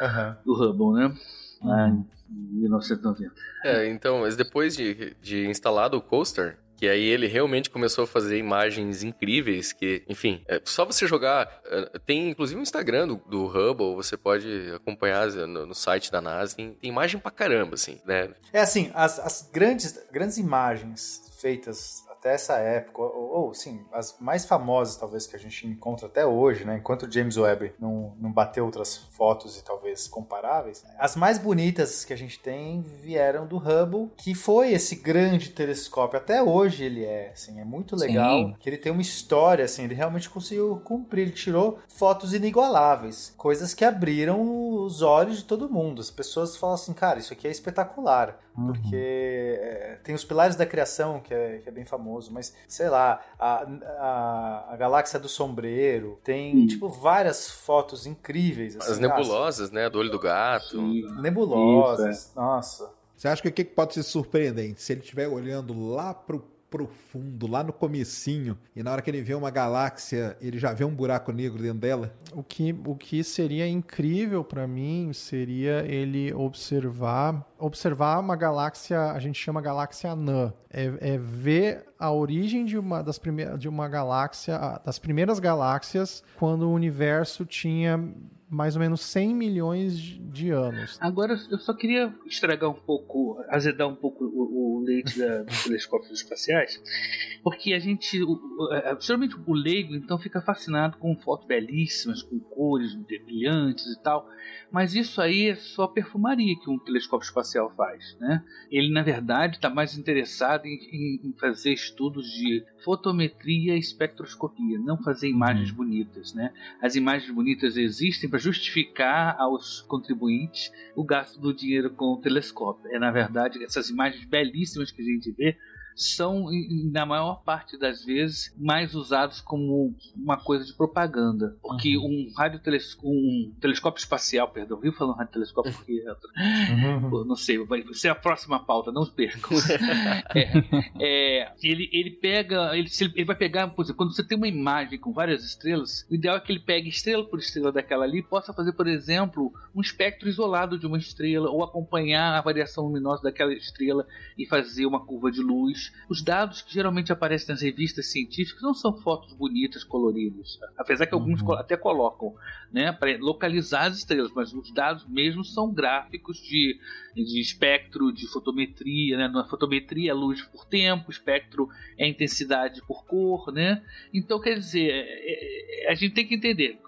uhum. do Hubble, né? Ah, em mil novecentos e noventa. É, então, mas depois de, de instalado o ColdStar, que aí ele realmente começou a fazer imagens incríveis, que, enfim, é só você jogar... É, tem, inclusive, um Instagram do, do Hubble, você pode acompanhar no, no site da NASA, tem, tem imagem pra caramba, assim, né? É assim, as, as grandes, grandes imagens feitas... dessa época, ou, ou sim, as mais famosas talvez que a gente encontra até hoje, né? Enquanto o James Webb não, não bateu outras fotos e talvez comparáveis, as mais bonitas que a gente tem vieram do Hubble, que foi esse grande telescópio, até hoje ele é, assim, é muito legal, sim. Que ele tem uma história, assim, ele realmente conseguiu cumprir, ele tirou fotos inigualáveis, coisas que abriram os olhos de todo mundo, as pessoas falam assim, cara, isso aqui é espetacular, uhum. Porque é, tem os Pilares da Criação, que é, que é bem famoso, mas, sei lá, a, a, a Galáxia do Sombreiro, tem, hum. tipo, várias fotos incríveis. Assim, as nebulosas, assim, né? Do Olho do Gato. Sim. Nebulosas, isso, é. Nossa. Você acha que o que pode ser surpreendente? Se ele estiver olhando lá pro profundo, lá no comecinho, e na hora que ele vê uma galáxia, ele já vê um buraco negro dentro dela? O que, o que seria incrível para mim seria ele observar, observar uma galáxia, a gente chama galáxia anã, é, é ver a origem de uma, das, prime- de uma galáxia, das primeiras galáxias, quando o universo tinha... mais ou menos cem milhões de anos. Agora, eu só queria estragar um pouco, azedar um pouco o, o leite da, dos telescópios espaciais, porque a gente, o, o, geralmente o leigo, então, fica fascinado com fotos belíssimas, com cores brilhantes e tal, mas isso aí é só perfumaria que um telescópio espacial faz, né? Ele, na verdade, está mais interessado em, em, em fazer estudos de fotometria e espectroscopia, não fazer imagens bonitas, né? As imagens bonitas existem para justificar aos contribuintes o gasto do dinheiro com o telescópio. É, na verdade, essas imagens belíssimas que a gente vê são, na maior parte das vezes, mais usados como uma coisa de propaganda. Porque uhum. um, radioteles... um telescópio espacial, perdão, viu falando radiotelescópio? Porque... Uhum. Pô, não sei, vai ser a próxima pauta, não percam. é, é, ele, ele pega, ele, ele vai pegar, por exemplo, quando você tem uma imagem com várias estrelas, o ideal é que ele pegue estrela por estrela daquela ali e possa fazer, por exemplo, um espectro isolado de uma estrela ou acompanhar a variação luminosa daquela estrela e fazer uma curva de luz. Os dados que geralmente aparecem nas revistas científicas não são fotos bonitas, coloridas, apesar que alguns uhum. até colocam, né, para localizar as estrelas, mas os dados mesmo são gráficos de de espectro de fotometria, né? Na fotometria é luz por tempo, espectro é intensidade por cor, né? Então, quer dizer, a gente tem que entender,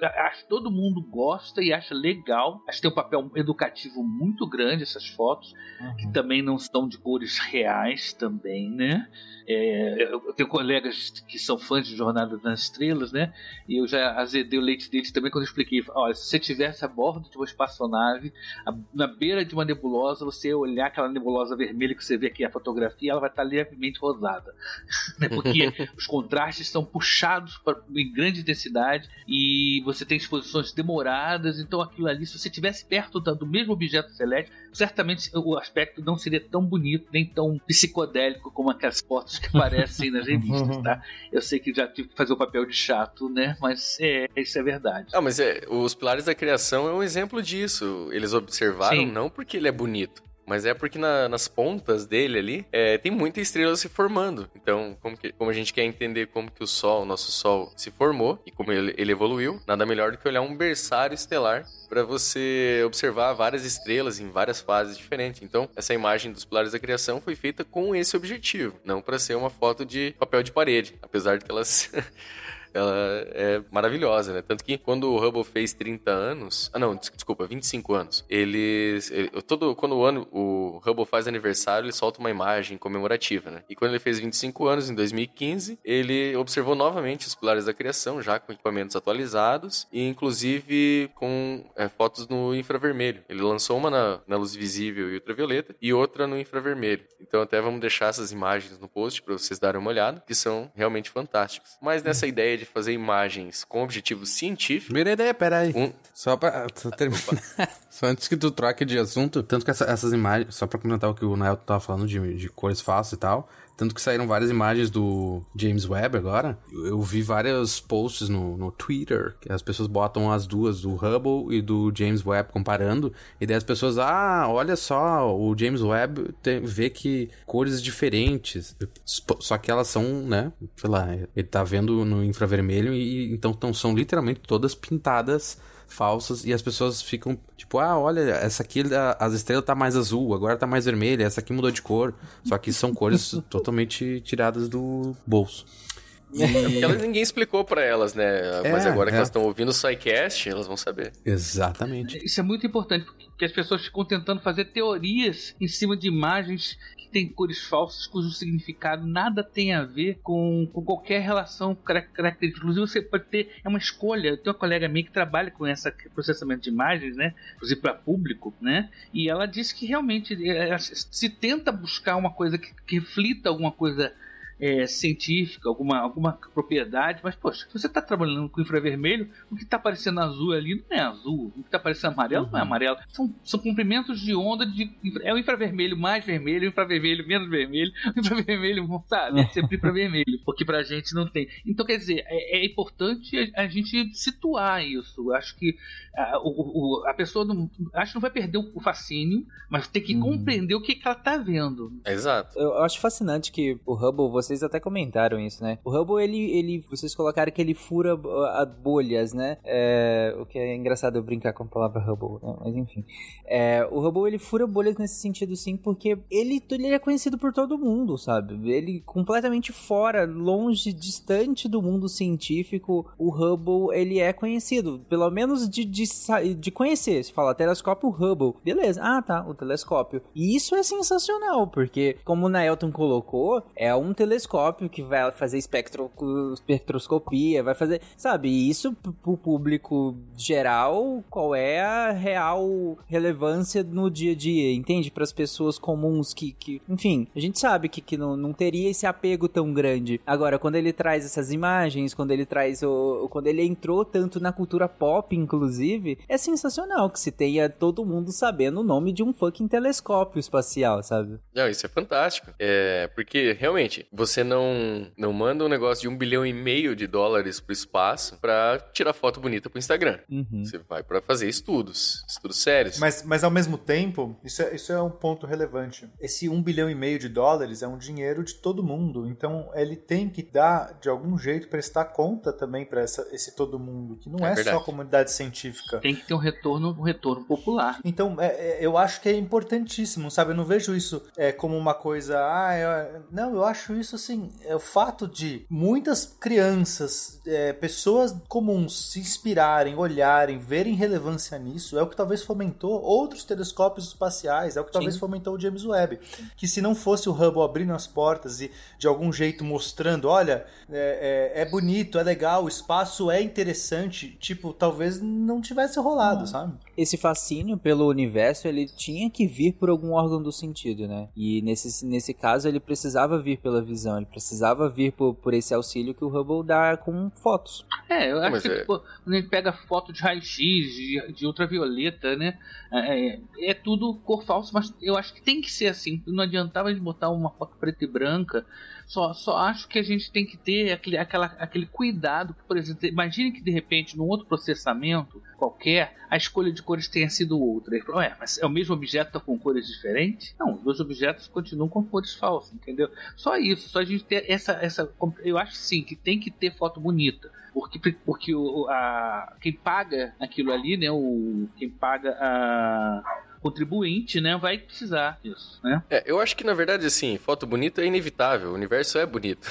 todo mundo gosta e acha legal, acho que tem um papel educativo muito grande essas fotos, uhum. que também não são de cores reais também, né? É, eu tenho colegas que são fãs de Jornada nas Estrelas, né? E eu já azedei o leite deles também quando eu expliquei, olha, se você estivesse a bordo de uma espaçonave, a, na beira de uma nebulosa, você olhar aquela nebulosa vermelha que você vê aqui na fotografia, ela vai estar levemente rosada, né? Porque os contrastes são puxados pra, em grande intensidade, e você tem exposições demoradas, então aquilo ali, se você estivesse perto da, do mesmo objeto celeste, certamente o aspecto não seria tão bonito, nem tão psicodélico como aquelas fotos que aparecem nas revistas, tá? Eu sei que já tive que fazer o papel de chato, né? Mas é, isso é verdade. Ah, mas é, os Pilares da Criação é um exemplo disso. Eles observaram, sim, não porque ele é bonito, mas é porque na, nas pontas dele ali, é, tem muita estrela se formando. Então, como, que, como a gente quer entender como que o Sol, o nosso Sol, se formou e como ele, ele evoluiu, nada melhor do que olhar um berçário estelar para você observar várias estrelas em várias fases diferentes. Então, essa imagem dos Pilares da Criação foi feita com esse objetivo, não para ser uma foto de papel de parede, apesar de que elas... Ela é maravilhosa, né? Tanto que quando o Hubble fez trinta anos... Ah, não, desculpa, vinte e cinco anos. Eles... Ele, todo, quando o, ano, o Hubble faz aniversário, ele solta uma imagem comemorativa, né? E quando ele fez vinte e cinco anos, em dois mil e quinze, ele observou novamente os Pilares da Criação, já com equipamentos atualizados, e inclusive com é, fotos no infravermelho. Ele lançou uma na, na luz visível e ultravioleta, e outra no infravermelho. Então até vamos deixar essas imagens no post para vocês darem uma olhada, que são realmente fantásticas. Mas nessa ideia de fazer imagens com objetivo científico... Primeira ideia, peraí. Um... Só pra... Só, termina... só antes que tu troque de assunto, tanto que essa, essas imagens... Só pra comentar o que o Náelton tava falando de, de cores fáceis e tal... Tanto que saíram várias imagens do James Webb agora. Eu, eu vi vários posts no, no Twitter, que as pessoas botam as duas, do Hubble e do James Webb, comparando. E daí as pessoas, ah, olha só, o James Webb tem, vê que cores diferentes. Só que elas são, né, sei lá, ele tá vendo no infravermelho e então tão, são literalmente todas pintadas... falsas, e as pessoas ficam tipo, ah, olha, essa aqui, as estrelas tá mais azul, agora tá mais vermelha, essa aqui mudou de cor, só que são cores totalmente tiradas do bolso. E... É porque elas, ninguém explicou pra elas, né? É, mas agora é. que elas estão ouvindo o SciCast, elas vão saber. Exatamente. Isso é muito importante, porque as pessoas ficam tentando fazer teorias em cima de imagens que têm cores falsas, cujo significado nada tem a ver com, com qualquer relação característica. Inclusive, você pode ter... É uma escolha. Eu tenho uma colega minha que trabalha com esse processamento de imagens, né? Inclusive para público, né? E ela disse que realmente se tenta buscar uma coisa que, que reflita alguma coisa... É, científica, alguma, alguma propriedade, mas poxa, se você está trabalhando com infravermelho, o que está aparecendo azul ali não é azul, o que está aparecendo amarelo uhum. não é amarelo, são, são comprimentos de onda de, é o infravermelho mais vermelho, o infravermelho menos vermelho, o infravermelho, sabe, é sempre infravermelho, porque pra gente não tem, então quer dizer, é, é importante a, a gente situar isso. Acho que a, o, a pessoa não, acho que não vai perder o fascínio, mas tem que uhum. compreender o que, que ela tá vendo. Exato. Eu acho fascinante que o Hubble, você Vocês até comentaram isso, né? O Hubble, ele, ele, vocês colocaram que ele fura bolhas, né? É, o que é engraçado eu brincar com a palavra Hubble, né? Mas enfim. É, o Hubble, ele fura bolhas nesse sentido, sim, porque ele, ele é conhecido por todo mundo, sabe? Ele completamente fora, longe, distante do mundo científico, o Hubble, ele é conhecido. Pelo menos de, de, de conhecer. Se fala telescópio Hubble. Beleza. Ah, tá. O telescópio. E isso é sensacional, porque, como o Náelton colocou, é um telescópio telescópio que vai fazer espectro, espectroscopia, vai fazer, sabe, e isso pro público geral, qual é a real relevância no dia a dia, entende? Para as pessoas comuns que, que, enfim, a gente sabe que, que não, não teria esse apego tão grande. Agora, quando ele traz essas imagens, quando ele traz o, quando ele entrou tanto na cultura pop, inclusive, é sensacional que se tenha todo mundo sabendo o nome de um fucking telescópio espacial, sabe? Não, isso é fantástico, é, porque realmente, você você não, não manda um negócio de um bilhão e meio de dólares pro espaço pra tirar foto bonita pro Instagram. Uhum. Você vai pra fazer estudos, estudos sérios. Mas, mas ao mesmo tempo, isso é, isso é um ponto relevante. Esse um bilhão e meio de dólares é um dinheiro de todo mundo, então ele tem que dar, de algum jeito, prestar conta também pra essa, esse todo mundo, que não é, é só a comunidade científica. Tem que ter um retorno, um retorno popular. Então, é, é, eu acho que é importantíssimo, sabe? Eu não vejo isso é, como uma coisa... Ah, eu, não, eu acho isso, assim, é o fato de muitas crianças, é, pessoas comuns se inspirarem, olharem, verem relevância nisso, é o que talvez fomentou outros telescópios espaciais, é o que talvez Sim. fomentou o James Webb. Que se não fosse o Hubble abrindo as portas e de algum jeito mostrando, olha, é, é, é bonito, é legal, o espaço é interessante, tipo, talvez não tivesse rolado, não. sabe? Esse fascínio pelo universo, ele tinha que vir por algum órgão do sentido, né? E nesse, nesse caso, ele precisava vir pela visão, ele precisava vir por, por esse auxílio que o Hubble dá com fotos. É, eu acho Mas que é... pô, quando ele pega foto de raio-x, de, de ultravioleta, né? É, é tudo cor falsa, mas eu acho que tem que ser assim. Não adiantava de botar uma foto preta e branca. Só, só acho que a gente tem que ter aquele, aquela, aquele cuidado. Por exemplo, imagine que de repente, num outro processamento qualquer, a escolha de cores tenha sido outra. Ué, mas é o mesmo objeto, tá com cores diferentes? Não, os dois objetos continuam com cores falsas, entendeu? Só isso, só a gente ter essa... essa eu acho sim que tem que ter foto bonita. Porque, porque o, a, quem paga aquilo ali, né? O, quem paga a... contribuinte, né, vai precisar disso, né? É, eu acho que, na verdade, assim, foto bonita é inevitável, o universo é bonito.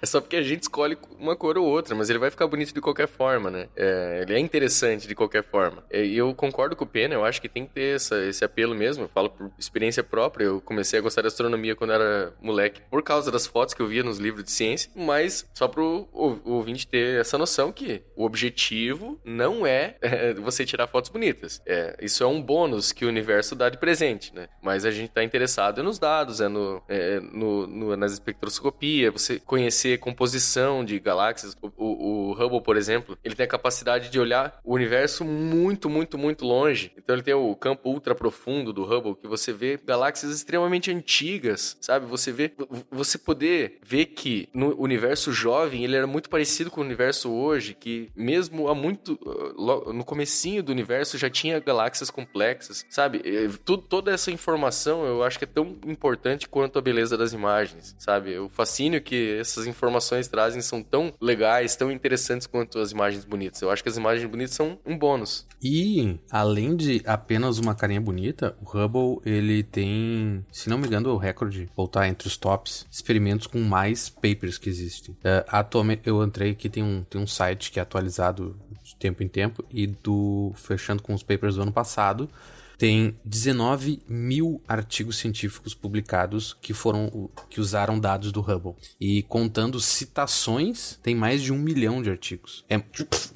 É só porque a gente escolhe uma cor ou outra, mas ele vai ficar bonito de qualquer forma, né? É, ele é interessante de qualquer forma. E eu concordo com o Pena, eu acho que tem que ter essa, esse apelo mesmo, eu falo por experiência própria, eu comecei a gostar de astronomia quando era moleque, por causa das fotos que eu via nos livros de ciência, mas só pro ouvinte ter essa noção que o objetivo não é, é você tirar fotos bonitas. É, isso é um bônus que que o universo dá de presente, né? Mas a gente tá interessado nos dados, é no, é no, no, nas espectroscopia, você conhecer composição de galáxias. O, o, o Hubble, por exemplo, ele tem a capacidade de olhar o universo muito, muito, muito longe. Então ele tem o campo ultra profundo do Hubble, que você vê galáxias extremamente antigas, sabe? Você vê, você poder ver que no universo jovem, ele era muito parecido com o universo hoje, que mesmo há muito, no comecinho do universo já tinha galáxias complexas. Sabe, tudo, toda essa informação eu acho que é tão importante quanto a beleza das imagens, sabe? O fascínio que essas informações trazem são tão legais, tão interessantes quanto as imagens bonitas. Eu acho que as imagens bonitas são um bônus. E, além de apenas uma carinha bonita, o Hubble, ele tem, se não me engano, o recorde, voltar entre os tops, experimentos com mais papers que existem. Uh, atualmente, eu entrei aqui, tem um, tem um site que é atualizado de tempo em tempo, e do, fechando com os papers do ano passado, tem dezenove mil artigos científicos publicados que foram, que usaram dados do Hubble. E contando citações, tem mais de um milhão de artigos. É,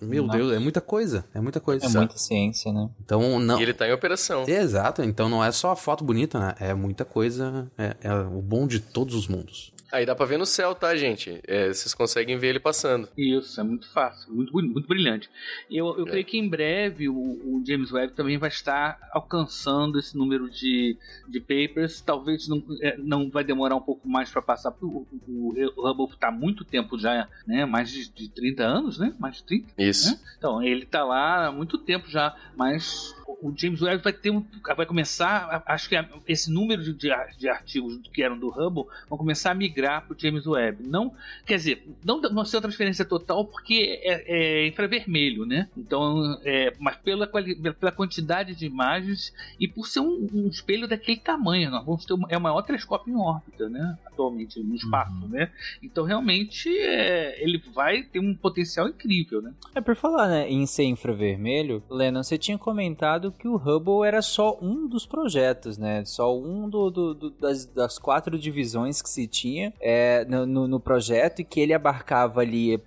meu Nossa. Deus, é muita coisa. É muita coisa. É sabe? Muita ciência, né? Então, não... E ele tá em operação. Exato. Então não é só a foto bonita, né? É muita coisa. É, é o bom de todos os mundos. Aí dá pra ver no céu, tá, gente? É, vocês conseguem ver ele passando. Isso, é muito fácil, muito bonito, muito brilhante. Eu, eu é. creio que em breve o, o James Webb também vai estar alcançando esse número de, de papers. Talvez não, é, não vai demorar um pouco mais pra passar, porque o, o, o Hubble tá há muito tempo já, né? Mais de, de trinta anos, né? Mais de trinta. Isso. Né? Então, ele tá lá há muito tempo já, mas... O James Webb vai ter um, vai começar, acho que esse número de, de artigos que eram do Hubble vão começar a migrar para o James Webb. Não, quer dizer, não, não ser uma transferência total porque é, é infravermelho, né? Então, é, mas pela, pela quantidade de imagens e por ser um, um espelho daquele tamanho, nós vamos ter, é o maior telescópio em órbita, né? Atualmente no espaço, uhum. né? Então, realmente, é, ele vai ter um potencial incrível, né? É por falar, né? Em ser infravermelho, Lennon, você tinha comentado que o Hubble era só um dos projetos, né? Só um do, do, do, das, das quatro divisões que se tinha é, no, no projeto e que ele abarcava ali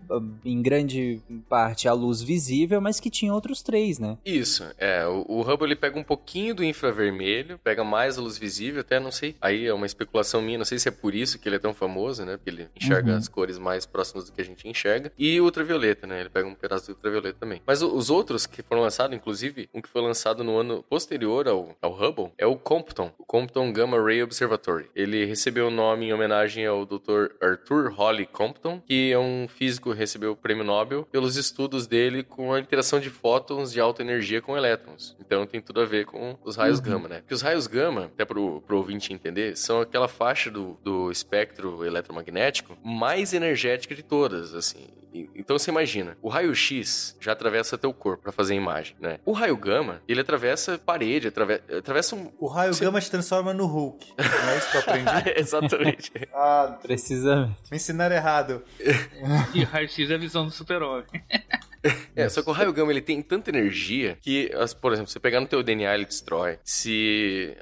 em grande parte a luz visível, mas que tinha outros três, né? Isso, é. O, o Hubble ele pega um pouquinho do infravermelho, pega mais a luz visível, até não sei, aí é uma especulação minha, não sei se é por isso que ele é tão famoso, né? Porque ele enxerga uhum. as cores mais próximas do que a gente enxerga. E ultravioleta, né? Ele pega um pedaço de ultravioleta também. Mas o, os outros que foram lançados, inclusive um que foi lançado lançado no ano posterior ao, ao Hubble é o Compton, o Compton Gamma Ray Observatory. Ele recebeu o nome em homenagem ao doutor Arthur Holly Compton, que é um físico que recebeu o prêmio Nobel pelos estudos dele com a interação de fótons de alta energia com elétrons. Então tem tudo a ver com os raios uhum. gama, né? Porque os raios gama, até pro, pro ouvinte entender, são aquela faixa do, do espectro eletromagnético mais energética de todas, assim. Então você imagina, o raio-x já atravessa teu corpo para fazer imagem, né? O raio gama, ele atravessa parede, atrave... atravessa um... O raio você... gama se transforma no Hulk. Não é isso que eu aprendi? Exatamente. Ah, precisamente. Me ensinaram errado. E o raio-x é a visão do super-homem. É, só que o raio gama, ele tem tanta energia que, por exemplo, você pegar no teu D N A, ele destrói. Se,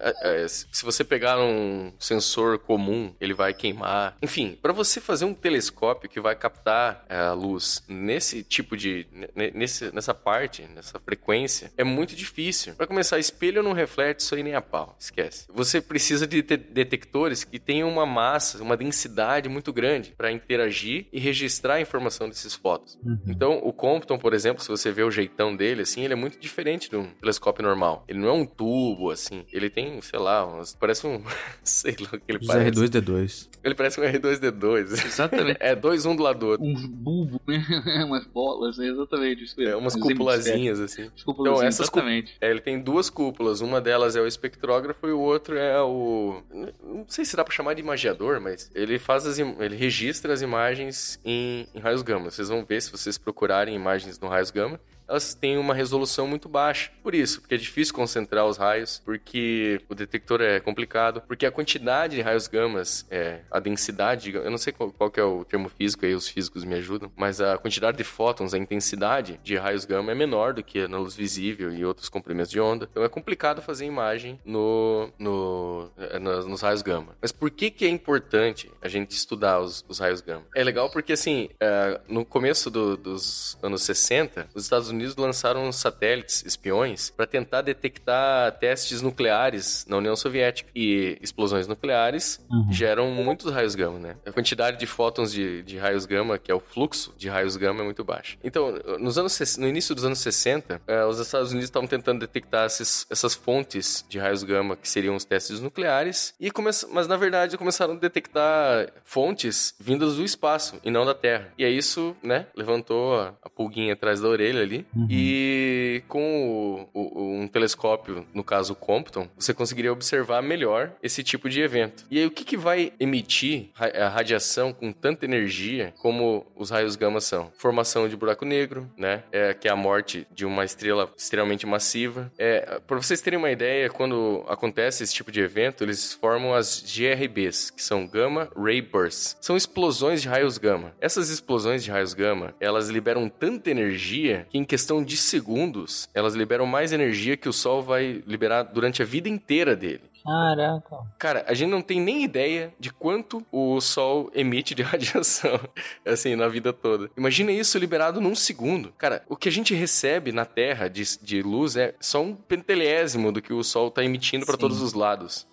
se você pegar um sensor comum, ele vai queimar. Enfim, para você fazer um telescópio que vai captar a luz nesse tipo de... Nesse, nessa parte, nessa frequência, é muito difícil. Para começar, espelho não reflete isso aí nem a pau. Esquece. Você precisa de te- detectores que tenham uma massa, uma densidade muito grande para interagir e registrar a informação desses fótons. Uhum. Então, o Compton, por exemplo, se você vê o jeitão dele, assim, ele é muito diferente de um telescópio normal. Ele não é um tubo, assim. Ele tem, sei lá, umas... parece um... sei lá o que ele Os parece. R dois D dois. Ele parece um R dois D dois. Exatamente. É dois um do lado do outro. Uns bulbos, né? Umas bolas, né? Exatamente. Isso é, umas cúpulazinhas, assim. Então, essas exatamente. Cu... É, ele tem duas cúpulas. Uma delas é o espectrógrafo e o outro é o... Não sei se dá pra chamar de imagiador, mas ele faz as... Im... Ele registra as imagens em, em raios gama. Vocês vão ver se vocês procurarem imagens no raios gama, elas têm uma resolução muito baixa. Por isso, porque é difícil concentrar os raios, porque o detector é complicado, porque a quantidade de raios gamas, é, a densidade, eu não sei qual, qual que é o termo físico, aí os físicos me ajudam, mas a quantidade de fótons, a intensidade de raios gama é menor do que na luz visível e outros comprimentos de onda. Então é complicado fazer imagem no, no, no, nos raios gama. Mas por que que é importante a gente estudar os, os raios gama? É legal porque, assim, é, no começo do, dos anos sessenta, os Estados Unidos Unidos lançaram satélites, espiões, para tentar detectar testes nucleares na União Soviética. E explosões nucleares uhum. geram muitos raios gama, né? A quantidade de fótons de, de raios gama, que é o fluxo de raios gama, é muito baixa. Então, nos anos, no início dos anos sessenta, eh, os Estados Unidos estavam tentando detectar esses, essas fontes de raios gama, que seriam os testes nucleares, e come- mas, na verdade, começaram a detectar fontes vindas do espaço e não da Terra. E é isso, né? Levantou a, a pulguinha atrás da orelha ali. Uhum. E com o, o, um telescópio, no caso o Compton, você conseguiria observar melhor esse tipo de evento. E aí o que, que vai emitir a radiação com tanta energia como os raios gama são? Formação de buraco negro, né? É, que é a morte de uma estrela extremamente massiva. É, para vocês terem uma ideia, quando acontece esse tipo de evento, eles formam as G R Bs, que são Gamma Ray Bursts. São explosões de raios gama. Essas explosões de raios gama, elas liberam tanta energia que em questão de segundos, elas liberam mais energia que o Sol vai liberar durante a vida inteira dele. Caraca. Cara, a gente não tem nem ideia de quanto o Sol emite de radiação, assim, na vida toda. Imagina isso liberado num segundo. Cara, o que a gente recebe na Terra de, de luz é só um pentelésimo do que o Sol tá emitindo para todos os lados.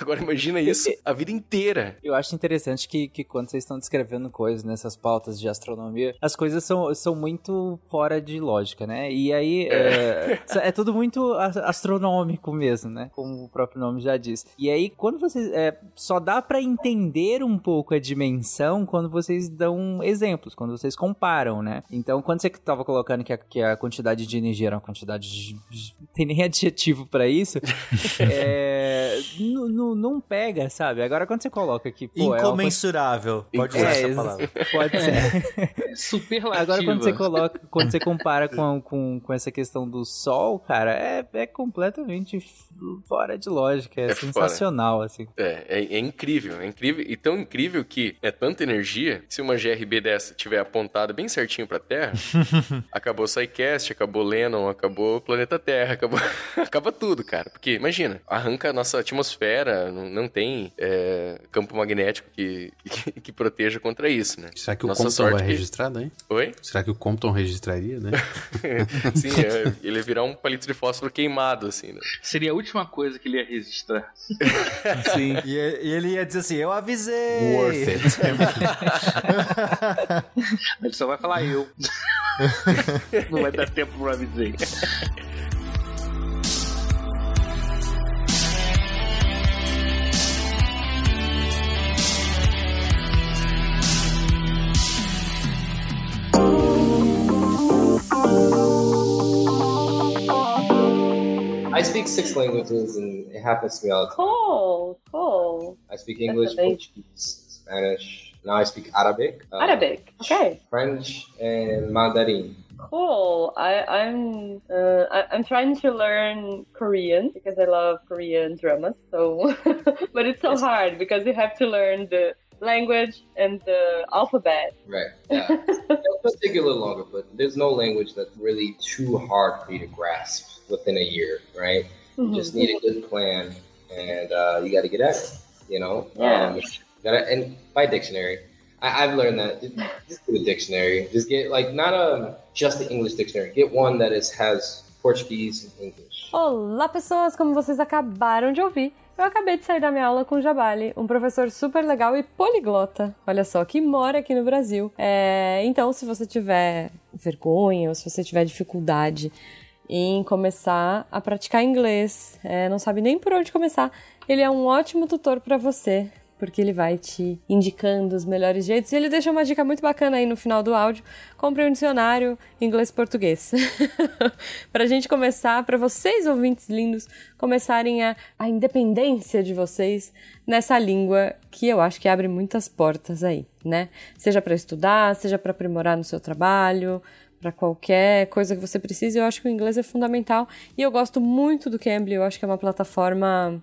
Agora imagina isso a vida inteira. Eu acho interessante que, que quando vocês estão descrevendo coisas nessas pautas de astronomia, as coisas são, são muito fora de lógica, né? E aí é, é tudo muito astronômico mesmo, né? Como o próprio nome já diz. E aí quando vocês... É, só dá pra entender um pouco a dimensão quando vocês dão exemplos, quando vocês comparam, né? Então quando você tava colocando que a, que a quantidade de energia era uma quantidade de... Não tem nem adjetivo pra isso. é... No, Não, não pega, sabe? Agora quando você coloca aqui... Pô, incomensurável. É uma... Pode usar é, essa palavra. Pode ser. Superlativa. Agora quando você coloca, quando você compara com, com, com essa questão do Sol, cara, é, é completamente fora de lógica. É, é sensacional, fora. Assim. É, é, é incrível, é incrível. E tão incrível que é tanta energia, se uma G R B dessa tiver apontada bem certinho pra Terra, acabou o SciCast, acabou o Lennon, acabou o planeta Terra, acabou... acaba tudo, cara. Porque, imagina, arranca a nossa atmosfera. Não, não tem é, campo magnético que, que, que proteja contra isso, né? Será que o Nossa Compton vai que... registrar, né? Oi? Será que o Compton registraria, né? Sim, ele ia virar um palito de fósforo queimado, assim, né? Seria a última coisa que ele ia registrar. Sim, e ele ia dizer assim, eu avisei! Worth it. Ele só vai falar eu. Não vai dar tempo pra avisar. speak six languages, and it happens to me all the time. Cool, cool. I speak English, Portuguese, Spanish. Now I speak Arabic. Uh, Arabic, okay. French and Mandarin. Cool. I, I'm uh, I, I'm trying to learn Korean because I love Korean dramas. So, but it's so it's hard because you have to learn the language and the alphabet. Right. Yeah. It does take a little longer, but there's no language that's really too hard for you to grasp within a year, right? Mm-hmm. You just need a good plan, and uh, you got to get at it. You know. Yeah. Um, gotta, and by dictionary. I, I've learned that. Just, just get a dictionary. Just get, like, not a just the English dictionary. Get one that is, has Portuguese and English. Olá, pessoas! Como vocês acabaram de ouvir, eu acabei de sair da minha aula com o Jabali, um professor super legal e poliglota. Olha só, que mora aqui no Brasil. É, então, se você tiver vergonha ou se você tiver dificuldade em começar a praticar inglês, é, não sabe nem por onde começar, ele é um ótimo tutor para você, porque ele vai te indicando os melhores jeitos. E ele deixa uma dica muito bacana aí no final do áudio. Compre um dicionário inglês-português. Pra gente começar, pra vocês, ouvintes lindos, começarem a, a independência de vocês nessa língua que eu acho que abre muitas portas aí, né? Seja pra estudar, seja pra aprimorar no seu trabalho, pra qualquer coisa que você precise. Eu acho que o inglês é fundamental. E eu gosto muito do Cambly. Eu acho que é uma plataforma...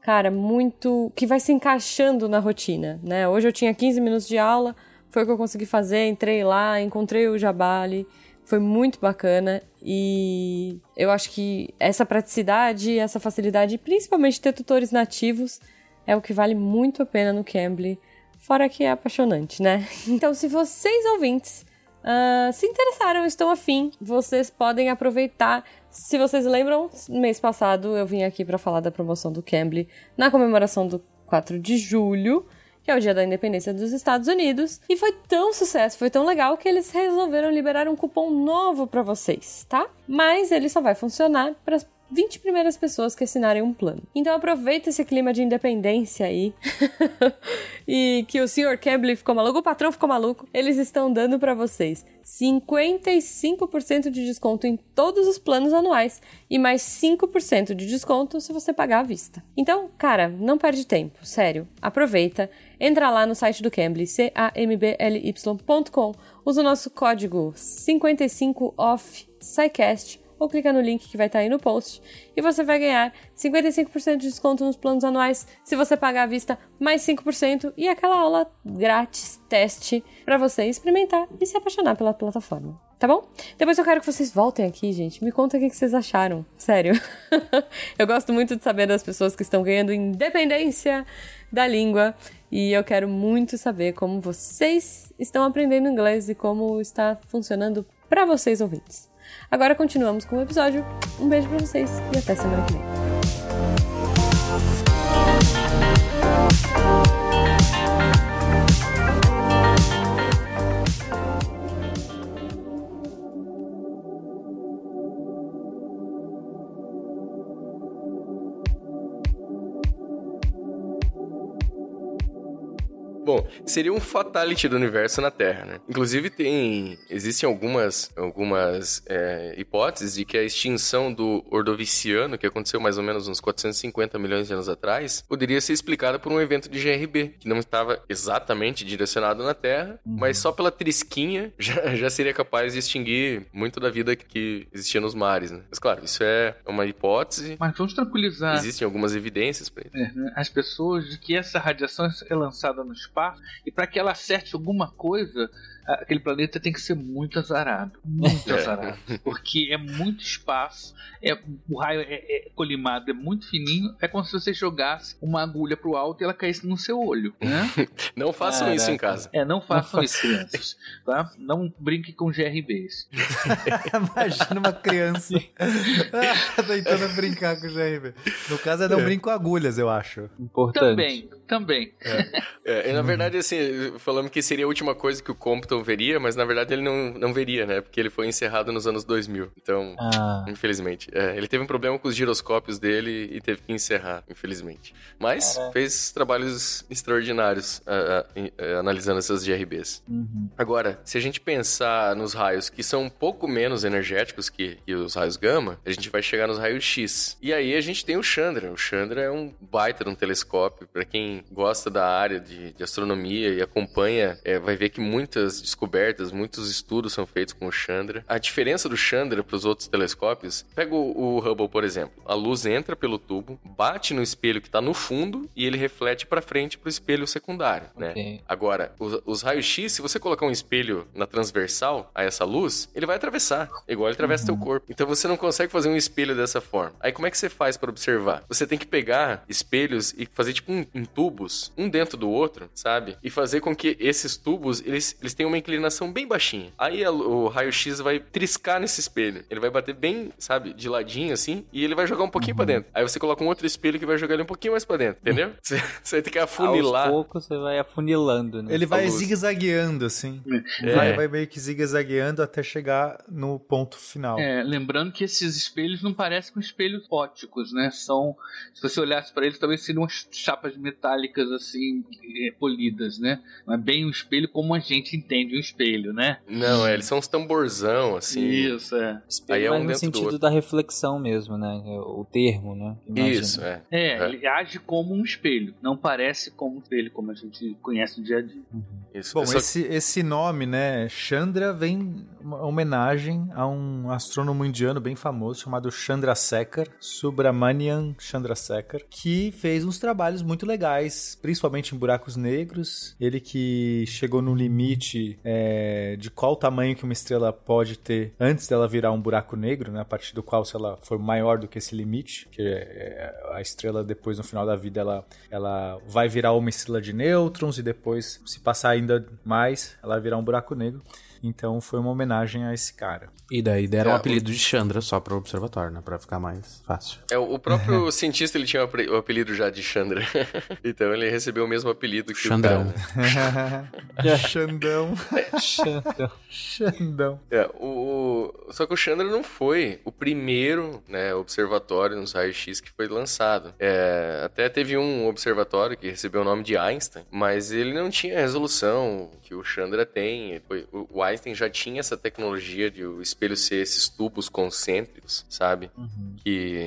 cara, muito... que vai se encaixando na rotina, né? Hoje eu tinha quinze minutos de aula, foi o que eu consegui fazer, entrei lá, encontrei o Jabali, foi muito bacana, e eu acho que essa praticidade, essa facilidade, principalmente ter tutores nativos, é o que vale muito a pena no Cambly, fora que é apaixonante, né? Então, se vocês, ouvintes, uh, se interessaram, estão afim, vocês podem aproveitar. Se vocês lembram, mês passado eu vim aqui para falar da promoção do Cambly na comemoração do quatro de julho, que é o dia da independência dos Estados Unidos. E foi tão sucesso, foi tão legal, que eles resolveram liberar um cupom novo para vocês, tá? Mas ele só vai funcionar para as vinte primeiras pessoas que assinarem um plano. Então aproveita esse clima de independência aí. E que o senhor Cambly ficou maluco, o patrão ficou maluco. Eles estão dando para vocês cinquenta e cinco por cento de desconto em todos os planos anuais e mais cinco por cento de desconto se você pagar à vista. Então, cara, não perde tempo, sério. Aproveita, entra lá no site do Cambly, c a m b l y ponto com, usa o nosso código cinquenta e cinco off SciCast, ou clica no link que vai estar aí no post, e você vai ganhar cinquenta e cinco por cento de desconto nos planos anuais, se você pagar à vista, mais cinco por cento, e aquela aula grátis, teste, para você experimentar e se apaixonar pela plataforma, tá bom? Depois eu quero que vocês voltem aqui, gente, me conta o que vocês acharam, sério. Eu gosto muito de saber das pessoas que estão ganhando independência da língua, e eu quero muito saber como vocês estão aprendendo inglês e como está funcionando para vocês, ouvintes. Agora continuamos com o episódio. Um beijo pra vocês e até semana que vem. Bom, seria um fatality do universo na Terra, né? Inclusive, tem, existem algumas, algumas é, hipóteses de que a extinção do Ordoviciano, que aconteceu mais ou menos uns quatrocentos e cinquenta milhões de anos atrás, poderia ser explicada por um evento de G R B, que não estava exatamente direcionado na Terra, mas só pela trisquinha já, já seria capaz de extinguir muito da vida que existia nos mares, né? Mas, claro, isso é uma hipótese. Mas vamos tranquilizar. Existem algumas evidências para isso. É, né? As pessoas de que essa radiação é lançada no espaço, e para que ela acerte alguma coisa, aquele planeta tem que ser muito azarado. Muito é. azarado. Porque é muito espaço, é, o raio é, é colimado, é muito fininho. É como se você jogasse uma agulha pro alto e ela caísse no seu olho, né? Não façam ah, isso é, em casa. É, não façam não isso, faço. Crianças. Tá? Não brinque com G R Bs. Imagina uma criança tentando brincar com G R B. No caso, é não é. brinque com agulhas, eu acho. Importante. Também, também. É. É, na verdade, assim, falando que seria a última coisa que o Compton Japeto veria, mas na verdade ele não, não veria, né? Porque ele foi encerrado nos anos dois mil. Então, ah. infelizmente. É, ele teve um problema com os giroscópios dele e teve que encerrar, infelizmente. Mas Caraca. fez trabalhos extraordinários a, a, a, analisando essas G R Bs. Uhum. Agora, se a gente pensar nos raios que são um pouco menos energéticos que, que os raios gama, a gente vai chegar nos raios X. E aí a gente tem o Chandra. O Chandra é um baita de um telescópio. Para quem gosta da área de, de astronomia e acompanha, é, vai ver que muitas descobertas, muitos estudos são feitos com o Chandra. A diferença do Chandra para os outros telescópios, pega o, o Hubble, por exemplo. A luz entra pelo tubo, bate no espelho que está no fundo e ele reflete para frente para o espelho secundário, né? Okay. Agora, os, os raios-X, se você colocar um espelho na transversal a essa luz, ele vai atravessar, igual ele atravessa uhum. teu corpo. Então você não consegue fazer um espelho dessa forma. Aí como é que você faz para observar? Você tem que pegar espelhos e fazer tipo um, um tubos, um dentro do outro, sabe? E fazer com que esses tubos, eles, eles tenham uma inclinação bem baixinha. Aí a, o raio-X vai triscar nesse espelho. Ele vai bater bem, sabe, de ladinho assim, e ele vai jogar um pouquinho uhum. pra dentro. Aí você coloca um outro espelho que vai jogar ele um pouquinho mais pra dentro, entendeu? Você, você vai ter que afunilar. Aos poucos você vai afunilando, né? Ele vai zigue-zagueando, assim. É. Vai, vai meio que zigue-zagueando até chegar no ponto final. É, lembrando que esses espelhos não parecem com espelhos ópticos, né? São, se você olhasse pra eles, talvez seriam umas chapas metálicas, assim, polidas, né? Não é bem um espelho como a gente entende um espelho, né? Não, é, eles são uns tamborzão, assim. Isso, é. Espelho, aí é um no sentido da reflexão mesmo, né? O termo, né? Imagina. Isso, é. É, é. Ele age como um espelho, não parece como um espelho, como a gente conhece no dia a dia. Uhum. Isso. Bom, só... esse, esse nome, né, Chandra, vem uma homenagem a um astrônomo indiano bem famoso chamado Chandrasekhar, Subramanian Chandrasekhar, que fez uns trabalhos muito legais, principalmente em buracos negros. Ele que chegou no limite é, de qual tamanho que uma estrela pode ter antes dela virar um buraco negro, né, a partir do qual, se ela for maior do que esse limite, que a estrela depois no final da vida ela, ela vai virar uma estrela de nêutrons e depois, se passar ainda mais, ela vai virar um buraco negro. Então foi uma homenagem a esse cara. E daí deram o é, um apelido o... de Chandra só para o observatório, né? Para ficar mais fácil. É, o próprio cientista, ele tinha o apelido já de Chandra. Então ele recebeu o mesmo apelido que Chandrão. O cara. Xandão. Xandão. Xandão. É, o... Só que o Chandra não foi o primeiro, né, observatório nos raios-X que foi lançado. É... Até teve um observatório que recebeu o nome de Einstein, mas ele não tinha a resolução que o Chandra tem. Foi... O Einstein já tinha essa tecnologia de o espelho ser esses tubos concêntricos, sabe? Uhum. Que...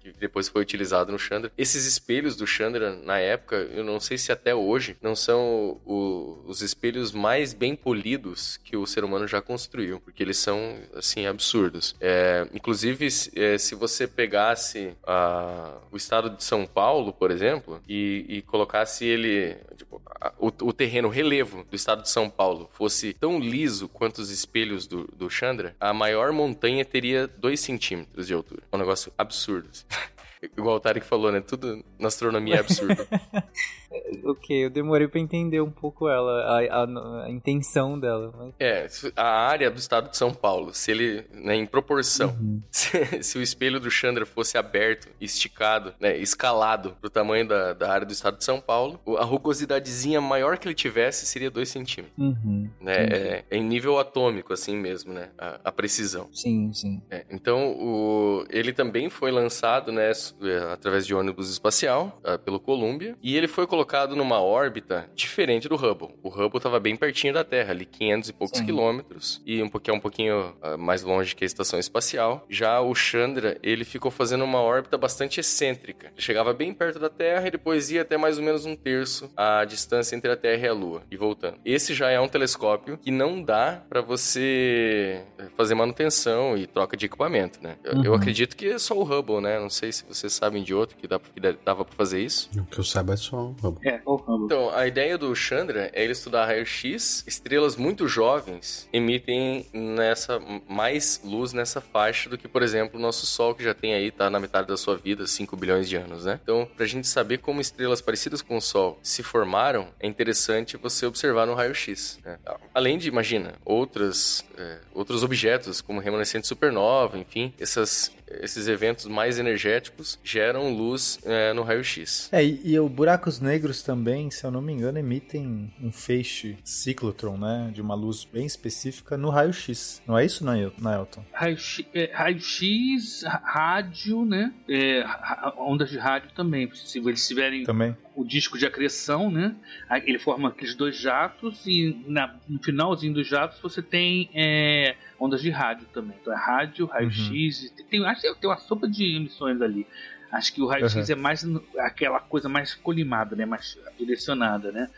que depois foi utilizado no Chandra. Esses espelhos do Chandra, na época, eu não sei se até hoje, não são o, os espelhos mais bem polidos que o ser humano já construiu, porque eles são, assim, absurdos. É, inclusive, é, se você pegasse a, o estado de São Paulo, por exemplo, e, e colocasse ele, tipo, a, o, o terreno, o relevo do estado de São Paulo fosse tão liso quanto os espelhos do, do Chandra, a maior montanha teria dois centímetros de altura. É um negócio absurdo. Igual o Tarek falou, né? Tudo na astronomia é absurdo. Ok, eu demorei pra entender um pouco ela, a, a, a intenção dela. Mas... É, a área do estado de São Paulo, se ele, né, em proporção, uhum. se, se o espelho do Chandra fosse aberto, esticado, né, escalado pro tamanho da, da área do estado de São Paulo, a rugosidadezinha maior que ele tivesse seria dois centímetros. Uhum. Né, uhum. É, é em nível atômico, assim mesmo, né? A, a precisão. Sim, sim. É, então, o, ele também foi lançado, né, através de ônibus espacial, pelo Columbia, e ele foi colocado colocado numa órbita diferente do Hubble. O Hubble estava bem pertinho da Terra, ali quinhentos e poucos Sim. quilômetros, e um pouquinho, um pouquinho uh, mais longe que a estação espacial. Já o Chandra, ele ficou fazendo uma órbita bastante excêntrica. Ele chegava bem perto da Terra e depois ia até mais ou menos um terço a distância entre a Terra e a Lua, e voltando. Esse já é um telescópio que não dá para você fazer manutenção e troca de equipamento, né? Eu, uhum. eu acredito que é só o Hubble, né? Não sei se vocês sabem de outro que, dá, que dava para fazer isso. O que eu saiba é só o Hubble. É. Então, a ideia do Chandra é ele estudar raio-X. Estrelas muito jovens emitem nessa, mais luz nessa faixa do que, por exemplo, o nosso Sol, que já tem aí, tá na metade da sua vida, cinco bilhões de anos, né? Então, pra gente saber como estrelas parecidas com o Sol se formaram, é interessante você observar no raio-X, né? Além de, imagina, outras, é, outros objetos, como remanescente supernova, enfim, essas... esses eventos mais energéticos negros geram luz é, no raio-x. É, e, e os buracos negros também, se eu não me engano, emitem um feixe ciclotron, né, de uma luz bem específica no raio-x. Não é isso, Náelton? Raio-x, é, raio-x rádio, né, é, ondas de rádio também, se eles tiverem também o disco de acreção, né, ele forma aqueles dois jatos e na, no finalzinho dos jatos você tem é, ondas de rádio também. Então é rádio, raio-x, uhum. tem, acho que tem uma sopa de emissões ali. Acho que o raio-x uhum. é mais aquela coisa mais colimada, né? Mais direcionada, né?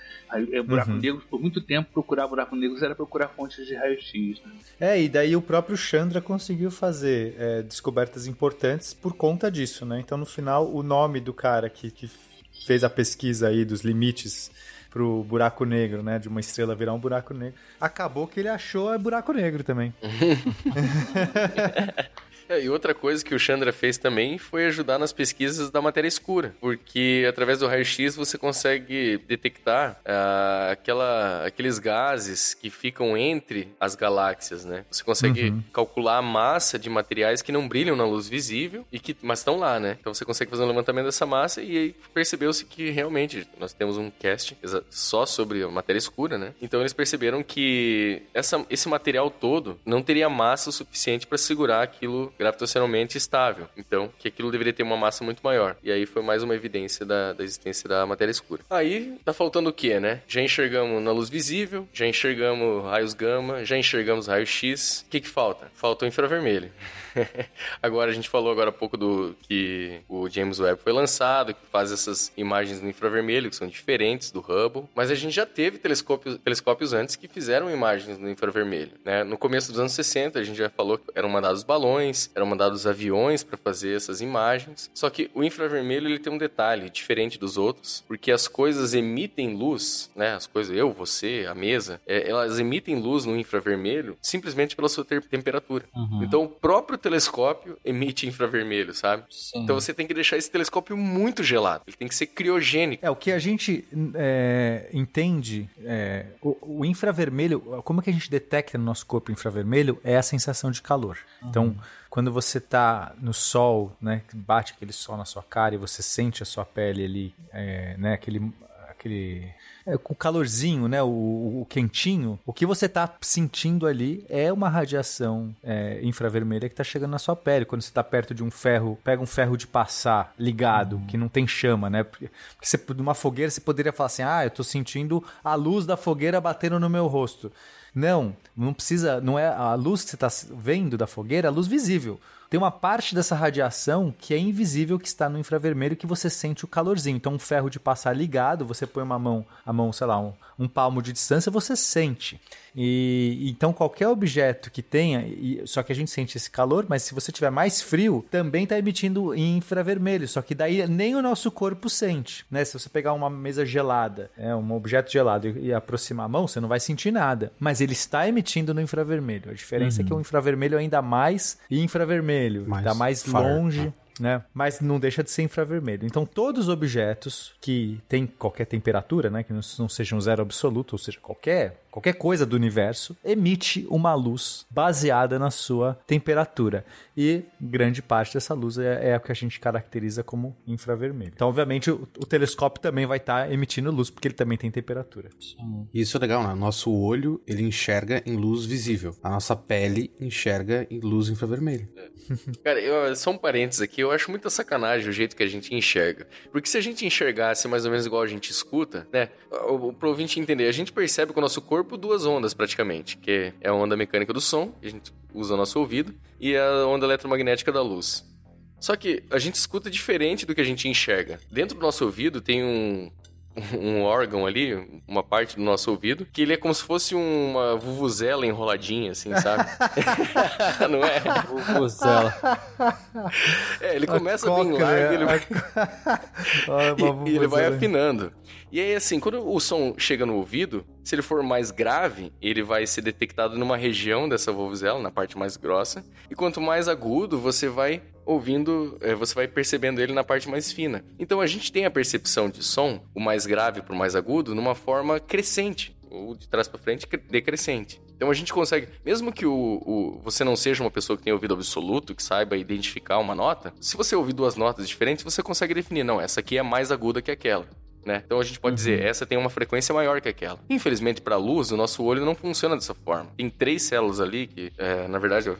O buraco uhum. negro, por muito tempo, procurar buraco negro era procurar fontes de raio-x. Né? É, e daí o próprio Chandra conseguiu fazer é, descobertas importantes por conta disso, né? Então, no final, o nome do cara que, que fez a pesquisa aí dos limites pro buraco negro, né? De uma estrela virar um buraco negro. Acabou que ele achou buraco negro também. É, e outra coisa que o Chandra fez também foi ajudar nas pesquisas da matéria escura, porque através do raio-x você consegue detectar ah, aquela, aqueles gases que ficam entre as galáxias, né? Você consegue uhum. calcular a massa de materiais que não brilham na luz visível, e que, mas estão lá, né? Então você consegue fazer um levantamento dessa massa e aí percebeu-se que realmente nós temos um cast só sobre a matéria escura, né? Então eles perceberam que essa, esse material todo não teria massa o suficiente para segurar aquilo gravitacionalmente estável, então que aquilo deveria ter uma massa muito maior, e aí foi mais uma evidência da, da existência da matéria escura. Aí tá faltando o que, né? Já enxergamos na luz visível, já enxergamos raios gama, já enxergamos raio-x, o que que falta? Falta o infravermelho. Agora, a gente falou agora há pouco do que o James Webb foi lançado, que faz essas imagens no infravermelho, que são diferentes do Hubble, mas a gente já teve telescópios, telescópios antes que fizeram imagens no infravermelho, né? No começo dos anos sessenta, a gente já falou que eram mandados balões, eram mandados aviões para fazer essas imagens, só que o infravermelho, ele tem um detalhe diferente dos outros, porque as coisas emitem luz, né? As coisas, eu, você, a mesa, é, elas emitem luz no infravermelho simplesmente pela sua ter- temperatura. Uhum. Então, o próprio telescópio emite infravermelho, sabe? Sim. Então você tem que deixar esse telescópio muito gelado. Ele tem que ser criogênico. É, o que a gente é, entende, é, o, o infravermelho, como que a gente detecta no nosso corpo infravermelho é a sensação de calor. Uhum. Então, quando você tá no sol, né, bate aquele sol na sua cara e você sente a sua pele ali, é, né, aquele... aquele... É, com o calorzinho, né, o, o quentinho, o que você está sentindo ali é uma radiação é, infravermelha que está chegando na sua pele. Quando você está perto de um ferro, pega um ferro de passar ligado, uhum. que não tem chama, né? Porque você, numa fogueira, você poderia falar assim, ah, eu estou sentindo a luz da fogueira batendo no meu rosto. Não, não precisa, não é a luz que você está vendo da fogueira, é a luz visível. Tem uma parte dessa radiação que é invisível, que está no infravermelho, que você sente o calorzinho. Então, um ferro de passar ligado, você põe uma mão, a mão, sei lá, um, um palmo de distância, você sente. E então, qualquer objeto que tenha, e, só que a gente sente esse calor, mas se você tiver mais frio, também está emitindo infravermelho. Só que daí nem o nosso corpo sente, né? Se você pegar uma mesa gelada, é, um objeto gelado e, e aproximar a mão, você não vai sentir nada. Mas ele está emitindo no infravermelho. A diferença uhum. é que o infravermelho ainda mais infravermelho, mais está mais far, longe... Né? Né? Mas não deixa de ser infravermelho. Então, todos os objetos que têm qualquer temperatura, né, que não, não sejam zero absoluto, ou seja, qualquer, qualquer coisa do universo, emite uma luz baseada na sua temperatura. E grande parte dessa luz é, é o que a gente caracteriza como infravermelho. Então, obviamente, o, o telescópio também vai estar tá emitindo luz, porque ele também tem temperatura. Sim. Isso é legal, né? Nosso olho, ele enxerga em luz visível. A nossa pele enxerga em luz infravermelho. Cara, eu, só um parênteses aqui. Eu acho muita sacanagem o jeito que a gente enxerga. Porque se a gente enxergasse mais ou menos igual a gente escuta, né? Pro ouvinte entender, a gente percebe com o nosso corpo duas ondas praticamente, que é a onda mecânica do som, que a gente usa o nosso ouvido, e a onda eletromagnética da luz. Só que a gente escuta diferente do que a gente enxerga. Dentro do nosso ouvido tem um... um órgão ali, uma parte do nosso ouvido, que ele é como se fosse uma vuvuzela enroladinha, assim, sabe? Não é? Vuvuzela. É, ele começa bem largo e ele vai... e, e ele vai afinando. E aí, assim, quando o som chega no ouvido, se ele for mais grave, ele vai ser detectado numa região dessa vuvuzela, na parte mais grossa. E quanto mais agudo, você vai... ouvindo, você vai percebendo ele na parte mais fina. Então a gente tem a percepção de som, o mais grave pro mais agudo, numa forma crescente, ou de trás para frente, decrescente. Então a gente consegue, mesmo que o, o, você não seja uma pessoa que tenha ouvido absoluto, que saiba identificar uma nota, se você ouvir duas notas diferentes, você consegue definir, não, essa aqui é mais aguda que aquela, né? Então a gente pode uhum. dizer, essa tem uma frequência maior que aquela. Infelizmente, para a luz, o nosso olho não funciona dessa forma. Tem três células ali, que é, na verdade,